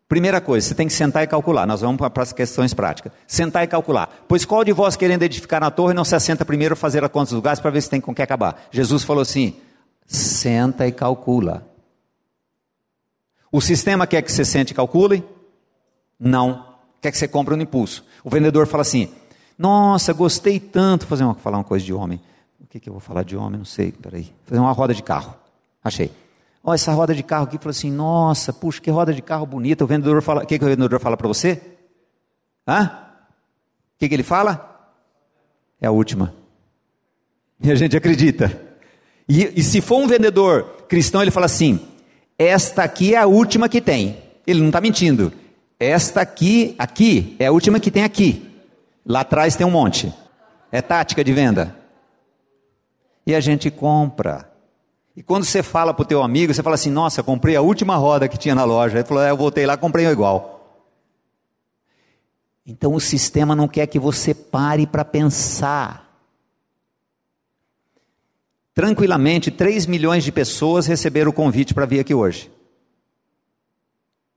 Primeira coisa, você tem que sentar e calcular. Nós vamos para as questões práticas. Sentar e calcular. Pois qual de vós querendo edificar na torre não se assenta primeiro a fazer a conta dos lugares para ver se tem com que acabar? Jesus falou assim, senta e calcula. O sistema quer que você sente e calcule? Não. Quer que você compre no impulso. O vendedor fala assim, nossa, gostei tanto. Vou falar uma coisa de homem. O que eu vou falar de homem? Não sei, peraí. Fazer uma roda de carro. Achei. Ó, essa roda de carro aqui, falou assim, nossa, puxa, que roda de carro bonita. O vendedor fala, o que o vendedor fala para você? Hã? O que ele fala? É a última. E a gente acredita. E se for um vendedor cristão, ele fala assim, esta aqui é a última que tem. Ele não está mentindo. Esta aqui, é a última que tem aqui. Lá atrás tem um monte. É tática de venda. E a gente compra. E quando você fala para o teu amigo, você fala assim, nossa, comprei a última roda que tinha na loja. Ele falou, eu voltei lá, comprei igual. Então o sistema não quer que você pare para pensar. Tranquilamente, 3 milhões de pessoas receberam o convite para vir aqui hoje.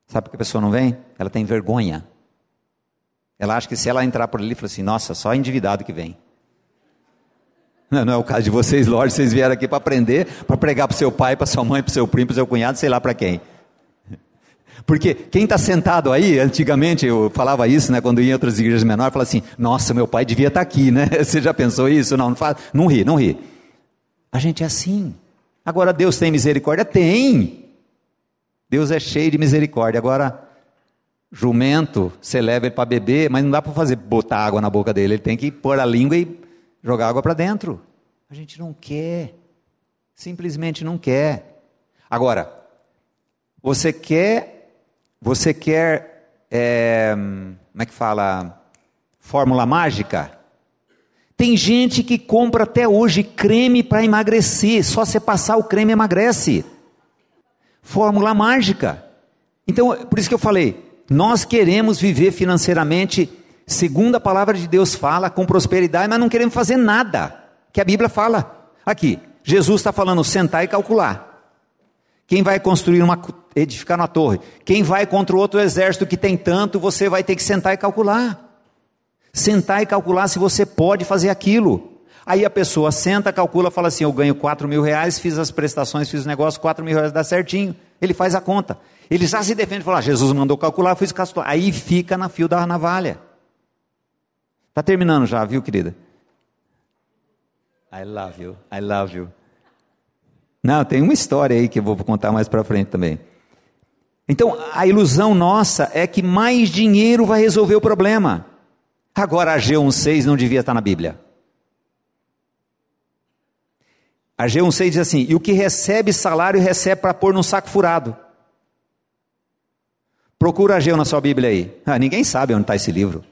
Sabe por que a pessoa não vem? Ela tem vergonha. Ela acha que se ela entrar por ali, fala assim, nossa, só endividado que vem. Não é o caso de vocês, lógico, vocês vieram aqui para aprender, para pregar para o seu pai, para sua mãe, para o seu primo, para o seu cunhado, sei lá para quem. Porque quem está sentado aí, antigamente eu falava isso, né, quando ia em outras igrejas menores, eu falava assim, nossa, meu pai devia estar aqui, né? Você já pensou isso? Não, não faz, não ri. A gente é assim. Agora Deus tem misericórdia? Tem. Deus é cheio de misericórdia. Agora, jumento, você leva ele para beber, mas não dá para botar água na boca dele, ele tem que pôr a língua e jogar água para dentro. A gente não quer, simplesmente não quer. Agora, você quer, como é que fala, fórmula mágica? Tem gente que compra até hoje creme para emagrecer, só você passar o creme emagrece. Fórmula mágica. Então, por isso que eu falei, nós queremos viver financeiramente segundo a palavra de Deus fala, com prosperidade, mas não queremos fazer nada, que a Bíblia fala. Aqui, Jesus está falando sentar e calcular. Quem vai edificar uma torre? Quem vai contra o outro exército que tem tanto, você vai ter que sentar e calcular. Sentar e calcular se você pode fazer aquilo. Aí a pessoa senta, calcula, fala assim, eu ganho 4 mil reais, fiz as prestações, fiz o negócio, 4 mil reais dá certinho. Ele faz a conta. Ele já se defende, fala, Jesus mandou calcular, fiz calcular. Aí fica na fio da navalha. Está terminando já, viu, querida? I love you. Não, tem uma história aí que eu vou contar mais para frente também. Então, a ilusão nossa é que mais dinheiro vai resolver o problema. Agora, a G16 não devia estar na Bíblia. A G16 diz assim, e o que recebe salário, recebe para pôr num saco furado. Procura a G na sua Bíblia aí. Ah, ninguém sabe onde está esse livro.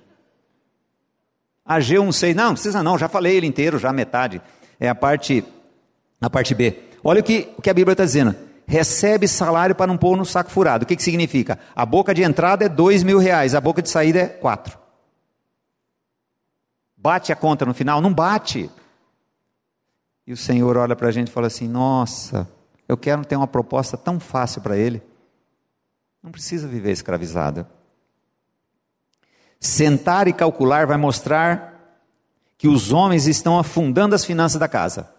A G16, não precisa não, já falei ele inteiro, já metade, é a parte B. Olha o que a Bíblia está dizendo, recebe salário para não pôr no saco furado. O que significa? A boca de entrada é 2 mil reais, a boca de saída é 4. Bate a conta no final? Não bate. E o Senhor olha para a gente e fala assim, nossa, eu quero ter uma proposta tão fácil para ele, não precisa viver escravizado. Sentar e calcular vai mostrar que os homens estão afundando as finanças da casa.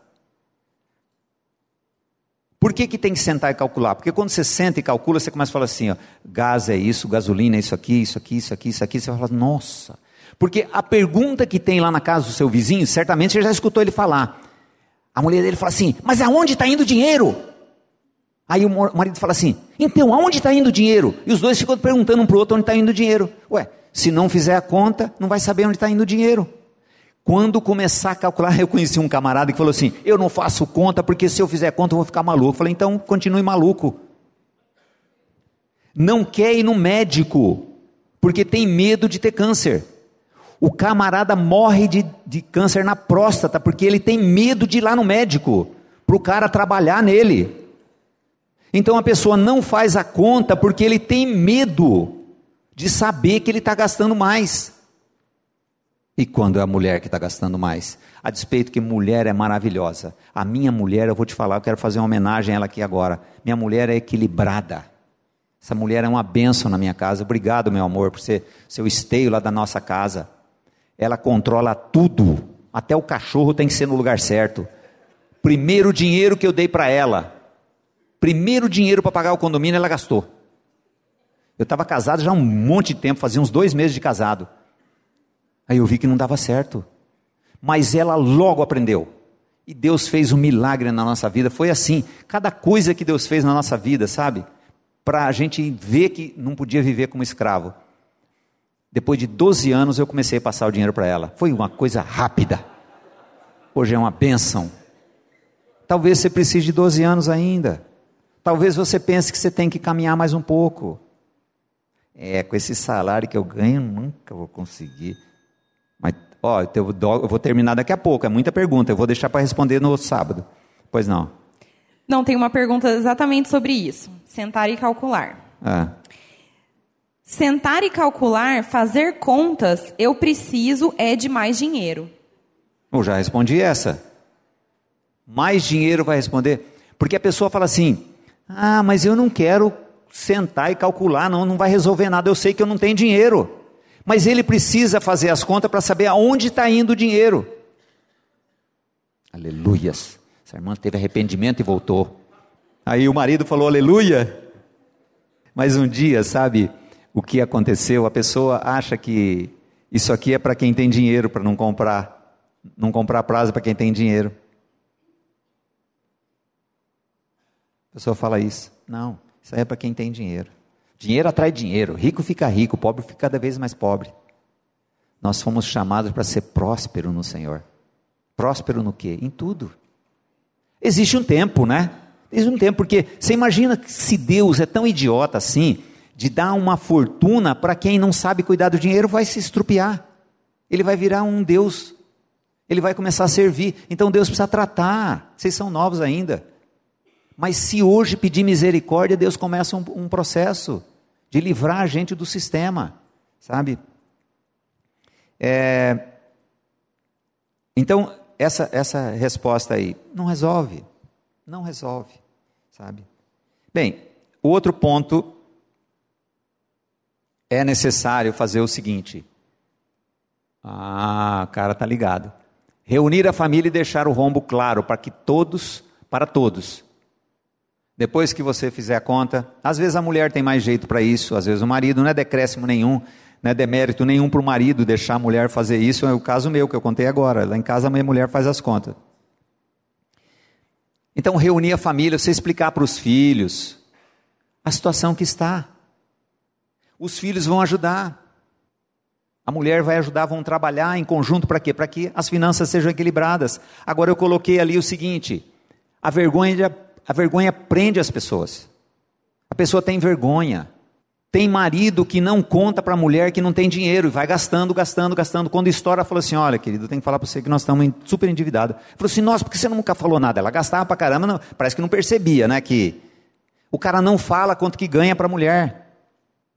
Por que tem que sentar e calcular? Porque quando você senta e calcula, você começa a falar assim, ó, gás é isso, gasolina é isso aqui, você vai falar, nossa. Porque a pergunta que tem lá na casa do seu vizinho, certamente você já escutou ele falar. A mulher dele fala assim, mas aonde está indo o dinheiro? Aí o marido fala assim, então aonde está indo o dinheiro? E os dois ficam perguntando um para o outro onde está indo o dinheiro. Ué, se não fizer a conta, não vai saber onde está indo o dinheiro. Quando começar a calcular, eu conheci um camarada que falou assim, eu não faço conta, porque se eu fizer conta eu vou ficar maluco. Eu falei, então continue maluco. Não quer ir no médico, porque tem medo de ter câncer. O camarada morre de câncer na próstata, porque ele tem medo de ir lá no médico, para o cara trabalhar nele. Então a pessoa não faz a conta, porque ele tem medo de saber que ele está gastando mais. E quando é a mulher que está gastando mais? A despeito que mulher é maravilhosa. A minha mulher, eu vou te falar, eu quero fazer uma homenagem a ela aqui agora. Minha mulher é equilibrada. Essa mulher é uma bênção na minha casa. Obrigado, meu amor, por ser seu esteio lá da nossa casa. Ela controla tudo. Até o cachorro tem que ser no lugar certo. Primeiro dinheiro que eu dei para ela. Primeiro dinheiro para pagar o condomínio, ela gastou. Eu estava casado já há um monte de tempo, fazia uns 2 meses de casado. Aí eu vi que não dava certo. Mas ela logo aprendeu. E Deus fez um milagre na nossa vida. Foi assim. Cada coisa que Deus fez na nossa vida, sabe? Para a gente ver que não podia viver como escravo. Depois de 12 anos eu comecei a passar o dinheiro para ela. Foi uma coisa rápida. Hoje é uma bênção. Talvez você precise de 12 anos ainda. Talvez você pense que você tem que caminhar mais um pouco. É, com esse salário que eu ganho, nunca vou conseguir. Mas, ó, eu vou terminar daqui a pouco, é muita pergunta, eu vou deixar para responder no sábado. Pois não. Não, tem uma pergunta exatamente sobre isso. Sentar e calcular. Ah. Sentar e calcular, fazer contas, eu preciso é de mais dinheiro. Eu já respondi essa. Mais dinheiro vai responder? Porque a pessoa fala assim, ah, mas eu não quero sentar e calcular, não vai resolver nada, eu sei que eu não tenho dinheiro. Mas ele precisa fazer as contas para saber aonde está indo o dinheiro. Aleluias. Essa irmã teve arrependimento e voltou. Aí o marido falou, aleluia. Mas um dia, sabe o que aconteceu? A pessoa acha que isso aqui é para quem tem dinheiro, para não comprar prazo para quem tem dinheiro. A pessoa fala isso. Não, isso aí é para quem tem dinheiro. Dinheiro atrai dinheiro, rico fica rico, pobre fica cada vez mais pobre. Nós fomos chamados para ser próspero no Senhor. Próspero no quê? Em tudo. Existe um tempo, né? Existe um tempo, porque você imagina que se Deus é tão idiota assim, de dar uma fortuna para quem não sabe cuidar do dinheiro, vai se estrupiar. Ele vai virar um Deus. Ele vai começar a servir. Então Deus precisa tratar. Vocês são novos ainda. Mas se hoje pedir misericórdia, Deus começa um processo de livrar a gente do sistema, sabe? Então, essa resposta aí, não resolve, sabe? Bem, o outro ponto, é necessário fazer o seguinte, o cara tá ligado, reunir a família e deixar o rombo claro para todos, depois que você fizer a conta, às vezes a mulher tem mais jeito para isso, às vezes o marido, não é decréscimo nenhum, não é demérito nenhum para o marido deixar a mulher fazer isso, é o caso meu que eu contei agora, lá em casa a minha mulher faz as contas. Então reunir a família, você explicar para os filhos a situação que está, os filhos vão ajudar, a mulher vai ajudar, vão trabalhar em conjunto para quê? Para que as finanças sejam equilibradas. Agora eu coloquei ali o seguinte, a vergonha prende as pessoas. A pessoa tem vergonha. Tem marido que não conta para a mulher que não tem dinheiro e vai gastando. Quando estoura, ela falou assim, olha querido, eu tenho que falar para você que nós estamos super endividados. Falou assim, nossa, por que você nunca falou nada? Ela gastava para caramba, não, parece que não percebia, né? Que o cara não fala quanto que ganha para a mulher.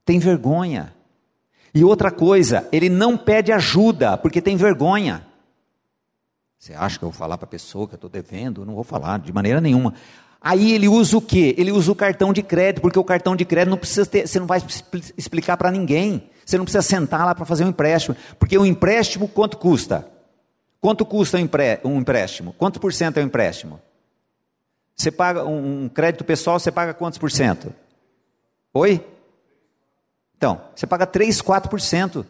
Tem vergonha. E outra coisa, ele não pede ajuda porque tem vergonha. Você acha que eu vou falar para a pessoa que eu estou devendo? Eu não vou falar de maneira nenhuma. Aí ele usa o quê? Ele usa o cartão de crédito, porque o cartão de crédito não precisa ter, você não vai explicar para ninguém, você não precisa sentar lá para fazer um empréstimo, porque o empréstimo quanto custa? Quanto custa um empréstimo? Quanto por cento é um empréstimo? Você paga um crédito pessoal, você paga quantos por cento? Oi? Então, você paga 3, 4%,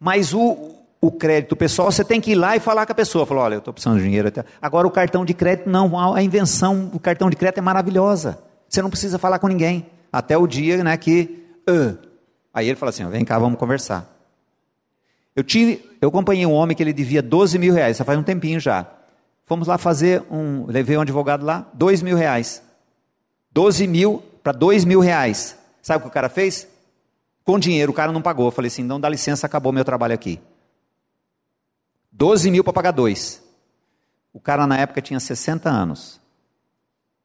mas o crédito pessoal, você tem que ir lá e falar com a pessoa, falar, olha, eu estou precisando de dinheiro, até... Agora o cartão de crédito não, a invenção do cartão de crédito é maravilhosa, você não precisa falar com ninguém, até o dia, né, que, aí ele fala assim, vem cá, vamos conversar. Eu acompanhei um homem que ele devia R$12.000, já faz um tempinho já, fomos lá fazer levei um advogado lá, R$2.000, 12 mil para R$2.000, sabe o que o cara fez? Com dinheiro, o cara não pagou, eu falei assim, não, dá licença, acabou meu trabalho aqui. 12 mil para pagar 2. O cara na época tinha 60 anos.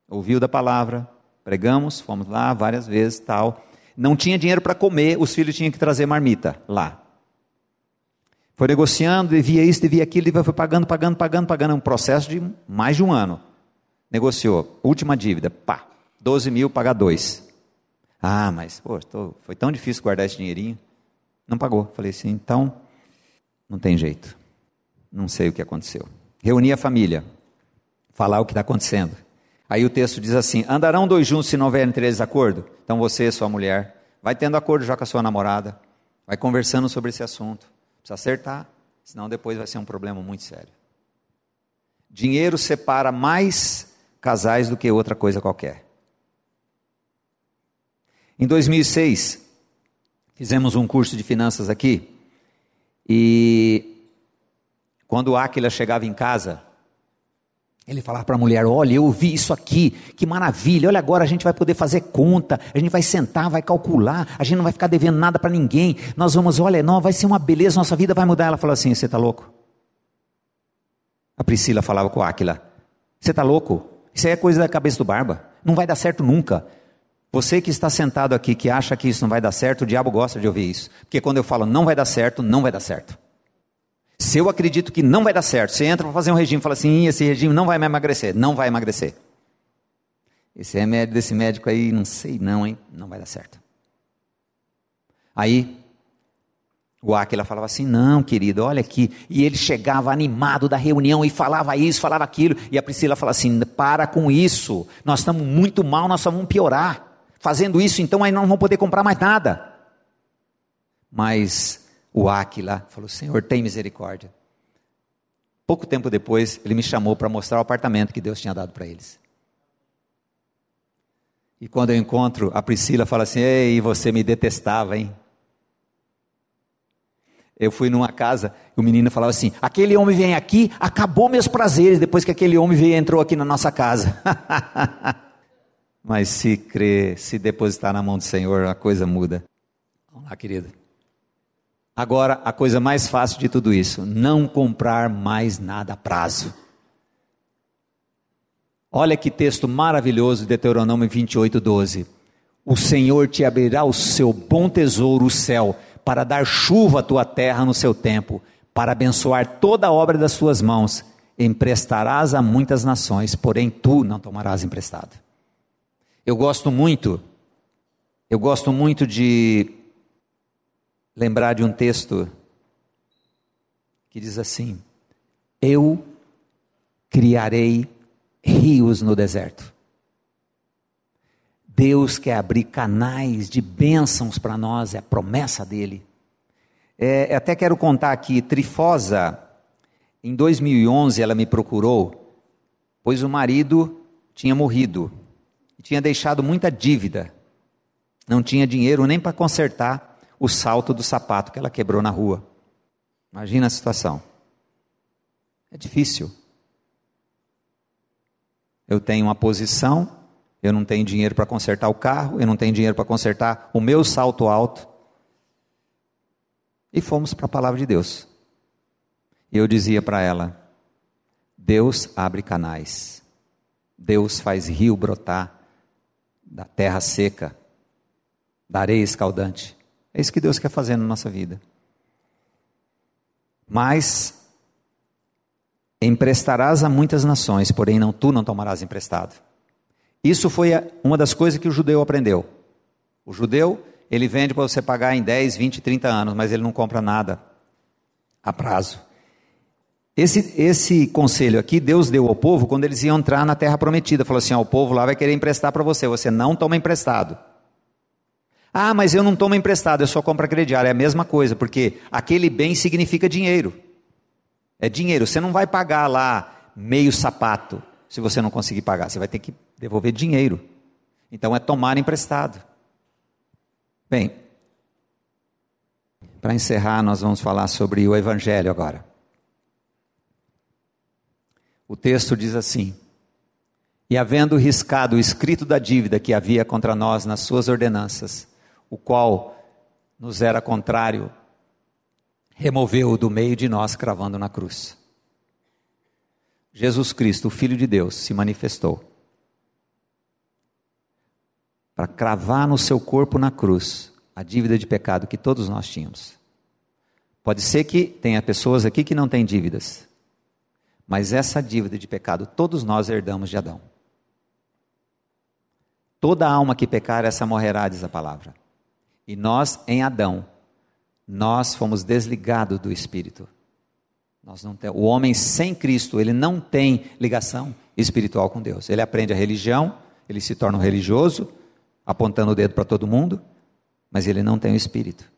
Ouviu da palavra, pregamos, fomos lá várias vezes, tal. Não tinha dinheiro para comer, os filhos tinham que trazer marmita lá. Foi negociando, devia isso, devia aquilo, foi pagando. É um processo de mais de um ano. Negociou, última dívida, 12 mil, pagar 2. Ah, mas pô, foi tão difícil guardar esse dinheirinho. Não pagou. Falei assim, então, não tem jeito. Não sei o que aconteceu. Reuni a família, falar o que está acontecendo. Aí o texto diz assim, andarão dois juntos se não houver entre eles acordo? Então você, sua mulher, vai tendo acordo já com a sua namorada, vai conversando sobre esse assunto. Precisa acertar, senão depois vai ser um problema muito sério. Dinheiro separa mais casais do que outra coisa qualquer. Em 2006, fizemos um curso de finanças aqui, e quando o Áquila chegava em casa, ele falava para a mulher, olha, eu ouvi isso aqui, que maravilha, olha, agora a gente vai poder fazer conta, a gente vai sentar, vai calcular, a gente não vai ficar devendo nada para ninguém, nós vamos, olha, não, vai ser uma beleza, nossa vida vai mudar. Ela falou assim, você está louco? A Priscila falava com o Áquila, você está louco? Isso aí é coisa da cabeça do barba, não vai dar certo nunca. Você que está sentado aqui, que acha que isso não vai dar certo, o diabo gosta de ouvir isso, porque quando eu falo não vai dar certo, não vai dar certo. Se eu acredito que não vai dar certo, você entra para fazer um regime e fala assim, esse regime não vai me emagrecer, não vai emagrecer. Esse remédio desse médico aí, não sei não, hein? Não vai dar certo. Aí, o Áquila falava assim, não querido, olha aqui, e ele chegava animado da reunião e falava isso, falava aquilo, e a Priscila falava assim, para com isso, nós estamos muito mal, nós só vamos piorar. Fazendo isso, então aí não vão poder comprar mais nada. Mas o Áquila falou, Senhor, tem misericórdia. Pouco tempo depois, ele me chamou para mostrar o apartamento que Deus tinha dado para eles. E quando eu encontro, a Priscila fala assim, ei, você me detestava, hein? Eu fui numa casa, e o menino falava assim, aquele homem vem aqui, acabou meus prazeres, depois que aquele homem veio e entrou aqui na nossa casa. Mas se crer, se depositar na mão do Senhor, a coisa muda. Vamos lá, querido. Agora, a coisa mais fácil de tudo isso, não comprar mais nada a prazo. Olha que texto maravilhoso de Deuteronômio 28:12. O Senhor te abrirá o seu bom tesouro, o céu, para dar chuva à tua terra no seu tempo, para abençoar toda a obra das suas mãos. Emprestarás a muitas nações, porém tu não tomarás emprestado. Eu gosto muito de lembrar de um texto que diz assim, eu criarei rios no deserto. Deus quer abrir canais de bênçãos para nós, é a promessa dele. Até quero contar aqui, Trifosa, em 2011 ela me procurou, pois o marido tinha morrido. Tinha deixado muita dívida, não tinha dinheiro nem para consertar o salto do sapato que ela quebrou na rua. Imagina a situação, é difícil. Eu tenho uma posição, eu não tenho dinheiro para consertar o carro, eu não tenho dinheiro para consertar o meu salto alto. E fomos para a palavra de Deus. E eu dizia para ela, Deus abre canais, Deus faz rio brotar, da terra seca, da areia escaldante. É isso que Deus quer fazer na nossa vida. Mas, emprestarás a muitas nações, porém não, tu não tomarás emprestado. Isso foi uma das coisas que o judeu aprendeu. O judeu, ele vende para você pagar em 10, 20, 30 anos, mas ele não compra nada a prazo. Esse conselho aqui, Deus deu ao povo quando eles iam entrar na terra prometida. Falou assim, ó, o povo lá vai querer emprestar para você, você não toma emprestado. Ah, mas eu não tomo emprestado, eu só compro crediário. É a mesma coisa, porque aquele bem significa dinheiro. É dinheiro, você não vai pagar lá meio sapato, se você não conseguir pagar, você vai ter que devolver dinheiro. Então é tomar emprestado. Bem, para encerrar, nós vamos falar sobre o evangelho agora. O texto diz assim, e havendo riscado o escrito da dívida que havia contra nós nas suas ordenanças, o qual nos era contrário, removeu-o do meio de nós, cravando na cruz. Jesus Cristo, o Filho de Deus, se manifestou para cravar no seu corpo na cruz a dívida de pecado que todos nós tínhamos, Pode ser que tenha pessoas aqui que não têm dívidas, mas essa dívida de pecado todos nós herdamos de Adão. Toda alma que pecar, essa morrerá, diz a palavra. E nós, em Adão, nós fomos desligados do Espírito. Nós não temos, o homem sem Cristo, ele não tem ligação espiritual com Deus. Ele aprende a religião, ele se torna um religioso, apontando o dedo para todo mundo, mas ele não tem o Espírito.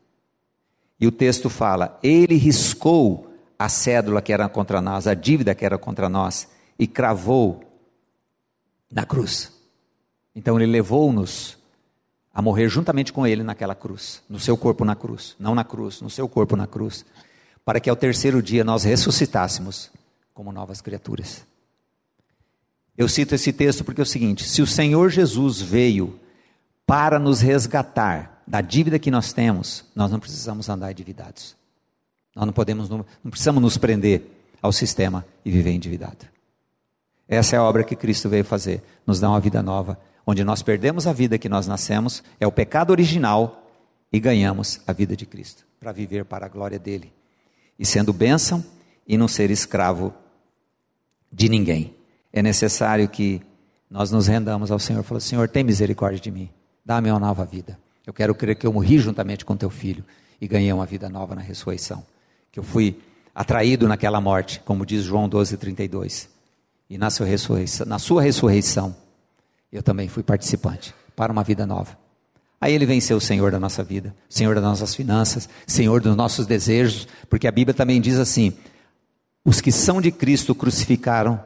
E o texto fala, ele riscou a cédula que era contra nós, a dívida que era contra nós, e cravou na cruz. Então ele levou-nos a morrer juntamente com ele naquela cruz, no seu corpo na cruz, não na cruz, no seu corpo na cruz, para que ao terceiro dia nós ressuscitássemos como novas criaturas. Eu cito esse texto porque é o seguinte, se o Senhor Jesus veio para nos resgatar da dívida que nós temos, nós não precisamos andar endividados. Nós não precisamos nos prender ao sistema e viver endividado. Essa é a obra que Cristo veio fazer, nos dar uma vida nova, onde nós perdemos a vida que nós nascemos, é o pecado original, e ganhamos a vida de Cristo, para viver para a glória dele, e sendo bênção, e não ser escravo de ninguém. É necessário que nós nos rendamos ao Senhor, falando, Senhor, tem misericórdia de mim, dá-me uma nova vida, eu quero crer que eu morri juntamente com teu filho, e ganhei uma vida nova na ressurreição, que eu fui atraído naquela morte, como diz João 12:32, e na sua ressurreição, eu também fui participante para uma vida nova. Aí ele vem ser o Senhor da nossa vida, Senhor das nossas finanças, Senhor dos nossos desejos, porque a Bíblia também diz assim, os que são de Cristo crucificaram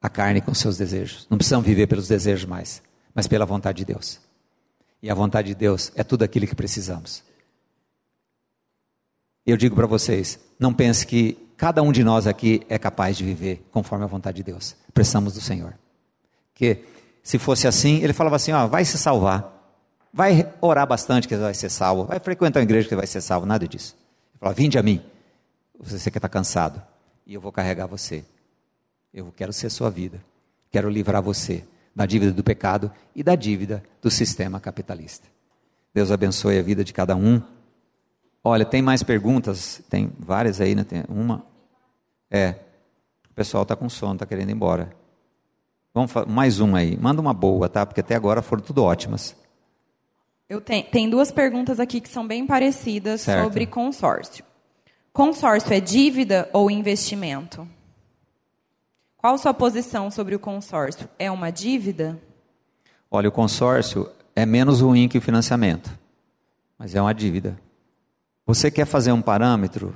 a carne com seus desejos. Não precisam viver pelos desejos mais, mas pela vontade de Deus. E a vontade de Deus é tudo aquilo que precisamos. Eu digo para vocês, não pense que cada um de nós aqui é capaz de viver conforme a vontade de Deus. Precisamos do Senhor. Que se fosse assim, ele falava assim, ó, vai se salvar, vai orar bastante que vai ser salvo, vai frequentar a igreja que vai ser salvo, nada disso. Ele falava, vinde a mim, você que está cansado, e eu vou carregar você, eu quero ser sua vida, quero livrar você da dívida do pecado e da dívida do sistema capitalista. Deus abençoe a vida de cada um. Olha, tem mais perguntas, tem várias aí, né? Tem uma, o pessoal está com sono, está querendo ir embora. Vamos mais uma aí. Manda uma boa, tá? Porque até agora foram tudo ótimas. Tem duas perguntas aqui que são bem parecidas, certo, sobre consórcio. Consórcio é dívida ou investimento? Qual sua posição sobre o consórcio? É uma dívida? Olha, o consórcio é menos ruim que o financiamento, mas é uma dívida. Você quer fazer um parâmetro?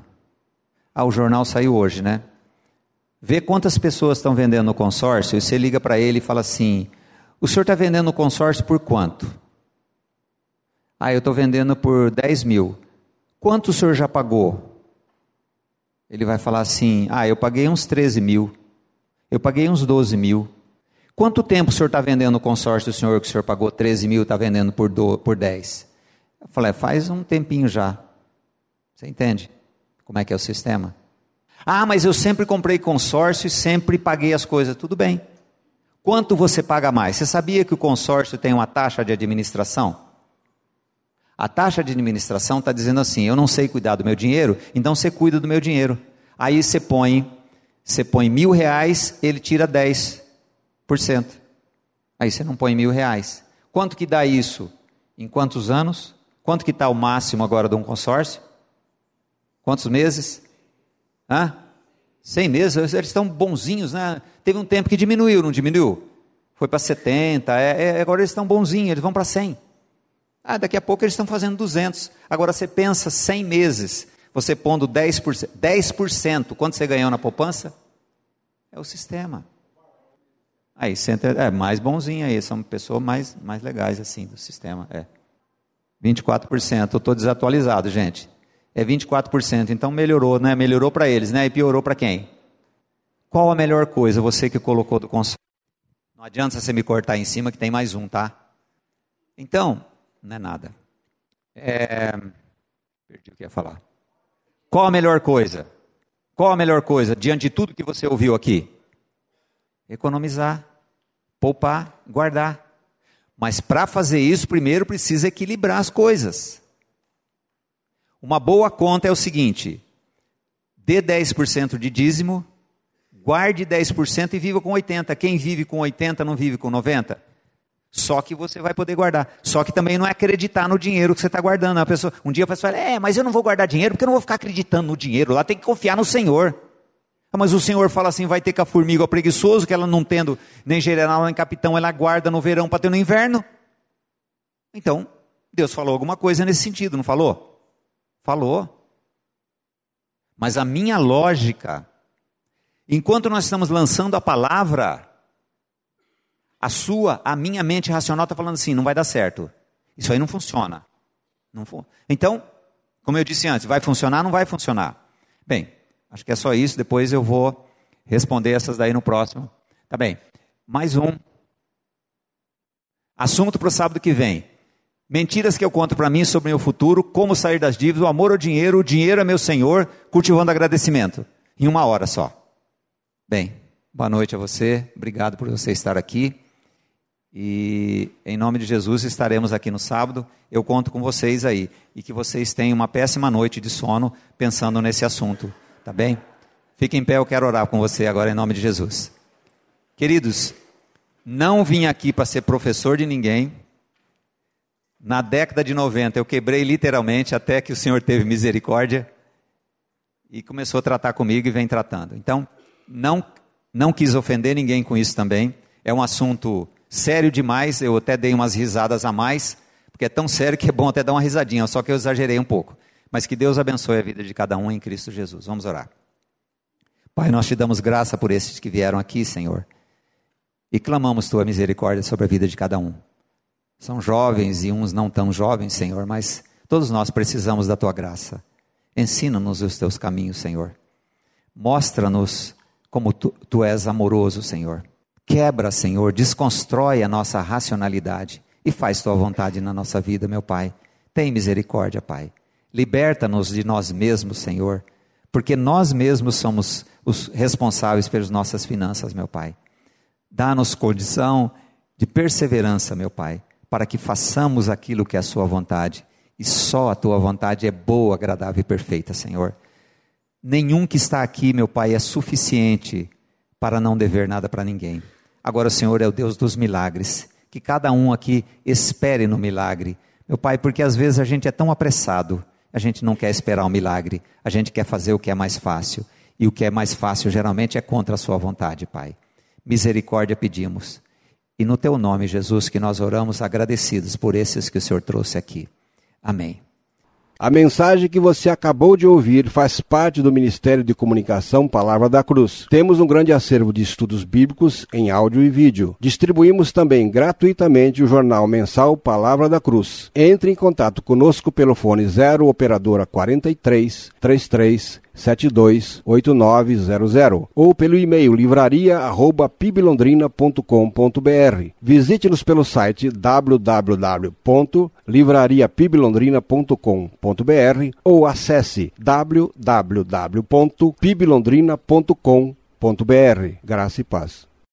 Ah, o jornal saiu hoje, né? Vê quantas pessoas estão vendendo no consórcio e você liga para ele e fala assim, o senhor está vendendo no consórcio por quanto? Ah, eu estou vendendo por 10 mil. Quanto o senhor já pagou? Ele vai falar assim, ah, eu paguei uns 13 mil, eu paguei uns 12 mil. Quanto tempo o senhor está vendendo no consórcio do senhor que o senhor pagou 13 mil e está vendendo por 10? Eu falei, faz um tempinho já. Você entende como é que é o sistema? Ah, mas eu sempre comprei consórcio e sempre paguei as coisas. Tudo bem. Quanto você paga mais? Você sabia que o consórcio tem uma taxa de administração? A taxa de administração está dizendo assim, eu não sei cuidar do meu dinheiro, então você cuida do meu dinheiro. Aí você põe R$1.000, ele tira 10%. Aí você não põe R$1.000. Quanto que dá isso? Em quantos anos? Quanto que está o máximo agora de um consórcio? Quantos meses? 100 meses, eles estão bonzinhos, né? Teve um tempo que diminuiu, não diminuiu? Foi para 70, agora eles estão bonzinhos, eles vão para 100. Daqui a pouco eles estão fazendo 200. Agora você pensa 100 meses, você pondo 10%, 10%, quanto você ganhou na poupança? É o sistema. Aí você é mais bonzinho aí, são pessoas mais legais assim do sistema. 24%, eu estou desatualizado, gente. 24%, então melhorou, né? Melhorou para eles, né? E piorou para quem? Qual a melhor coisa? Você que colocou do consórcio. Não adianta você me cortar em cima que tem mais um, tá? Então, não é nada. Perdi o que ia falar. Qual a melhor coisa? Qual a melhor coisa diante de tudo que você ouviu aqui? Economizar, poupar, guardar. Mas para fazer isso, primeiro precisa equilibrar as coisas. Uma boa conta é o seguinte, dê 10% de dízimo, guarde 10% e viva com 80%. Quem vive com 80% não vive com 90%. Só que você vai poder guardar. Só que também não é acreditar no dinheiro que você está guardando. A pessoa, um dia a pessoa fala, mas eu não vou guardar dinheiro porque eu não vou ficar acreditando no dinheiro. Lá tem que confiar no Senhor. Mas o Senhor fala assim, vai ter com a formiga ao preguiçoso, que ela não tendo nem general nem capitão, ela guarda no verão para ter no inverno. Então, Deus falou alguma coisa nesse sentido, não falou? Falou. Mas a minha lógica, enquanto nós estamos lançando a palavra, a minha mente racional está falando assim, não vai dar certo. Isso aí não funciona. Então, como eu disse antes, vai funcionar, não vai funcionar. Bem, acho que é só isso, depois eu vou responder essas daí no próximo. Tá bem, mais um. Assunto para o sábado que vem. Mentiras que eu conto para mim sobre o meu futuro, como sair das dívidas, o amor ao dinheiro, o dinheiro é meu senhor, cultivando agradecimento. Em uma hora só. Bem, boa noite a você, obrigado por você estar aqui. E em nome de Jesus estaremos aqui no sábado, eu conto com vocês aí, e que vocês tenham uma péssima noite de sono pensando nesse assunto, tá bem? Fique em pé, eu quero orar com você agora em nome de Jesus. Queridos, não vim aqui para ser professor de ninguém. Na década de 90 eu quebrei literalmente até que o Senhor teve misericórdia e começou a tratar comigo e vem tratando. Então, não quis ofender ninguém com isso também. É um assunto sério demais, eu até dei umas risadas a mais, porque é tão sério que é bom até dar uma risadinha, só que eu exagerei um pouco. Mas que Deus abençoe a vida de cada um em Cristo Jesus. Vamos orar. Pai, nós te damos graça por esses que vieram aqui, Senhor. E clamamos tua misericórdia sobre a vida de cada um. São jovens e uns não tão jovens, Senhor, mas todos nós precisamos da tua graça. Ensina-nos os teus caminhos, Senhor. Mostra-nos como tu és amoroso, Senhor. Quebra, Senhor, desconstrói a nossa racionalidade e faz tua vontade na nossa vida, meu Pai. Tem misericórdia, Pai. Liberta-nos de nós mesmos, Senhor, porque nós mesmos somos os responsáveis pelas nossas finanças, meu Pai. Dá-nos condição de perseverança, meu Pai, para que façamos aquilo que é a sua vontade. E só a tua vontade é boa, agradável e perfeita, Senhor. Nenhum que está aqui, meu Pai, é suficiente para não dever nada para ninguém. Agora o Senhor é o Deus dos milagres, que cada um aqui espere no milagre. Meu Pai, porque às vezes a gente é tão apressado, a gente não quer esperar um milagre, a gente quer fazer o que é mais fácil. E o que é mais fácil geralmente é contra a sua vontade, Pai. Misericórdia pedimos. E no teu nome, Jesus, que nós oramos agradecidos por esses que o Senhor trouxe aqui. Amém. A mensagem que você acabou de ouvir faz parte do Ministério de Comunicação Palavra da Cruz. Temos um grande acervo de estudos bíblicos em áudio e vídeo. Distribuímos também gratuitamente o jornal mensal Palavra da Cruz. Entre em contato conosco pelo fone 0 operadora 43 33 728900 ou pelo e-mail livraria@piblondrina.com.br. Visite-nos pelo site www.livrariapiblondrina.com.br ou acesse www.piblondrina.com.br. Graça e paz.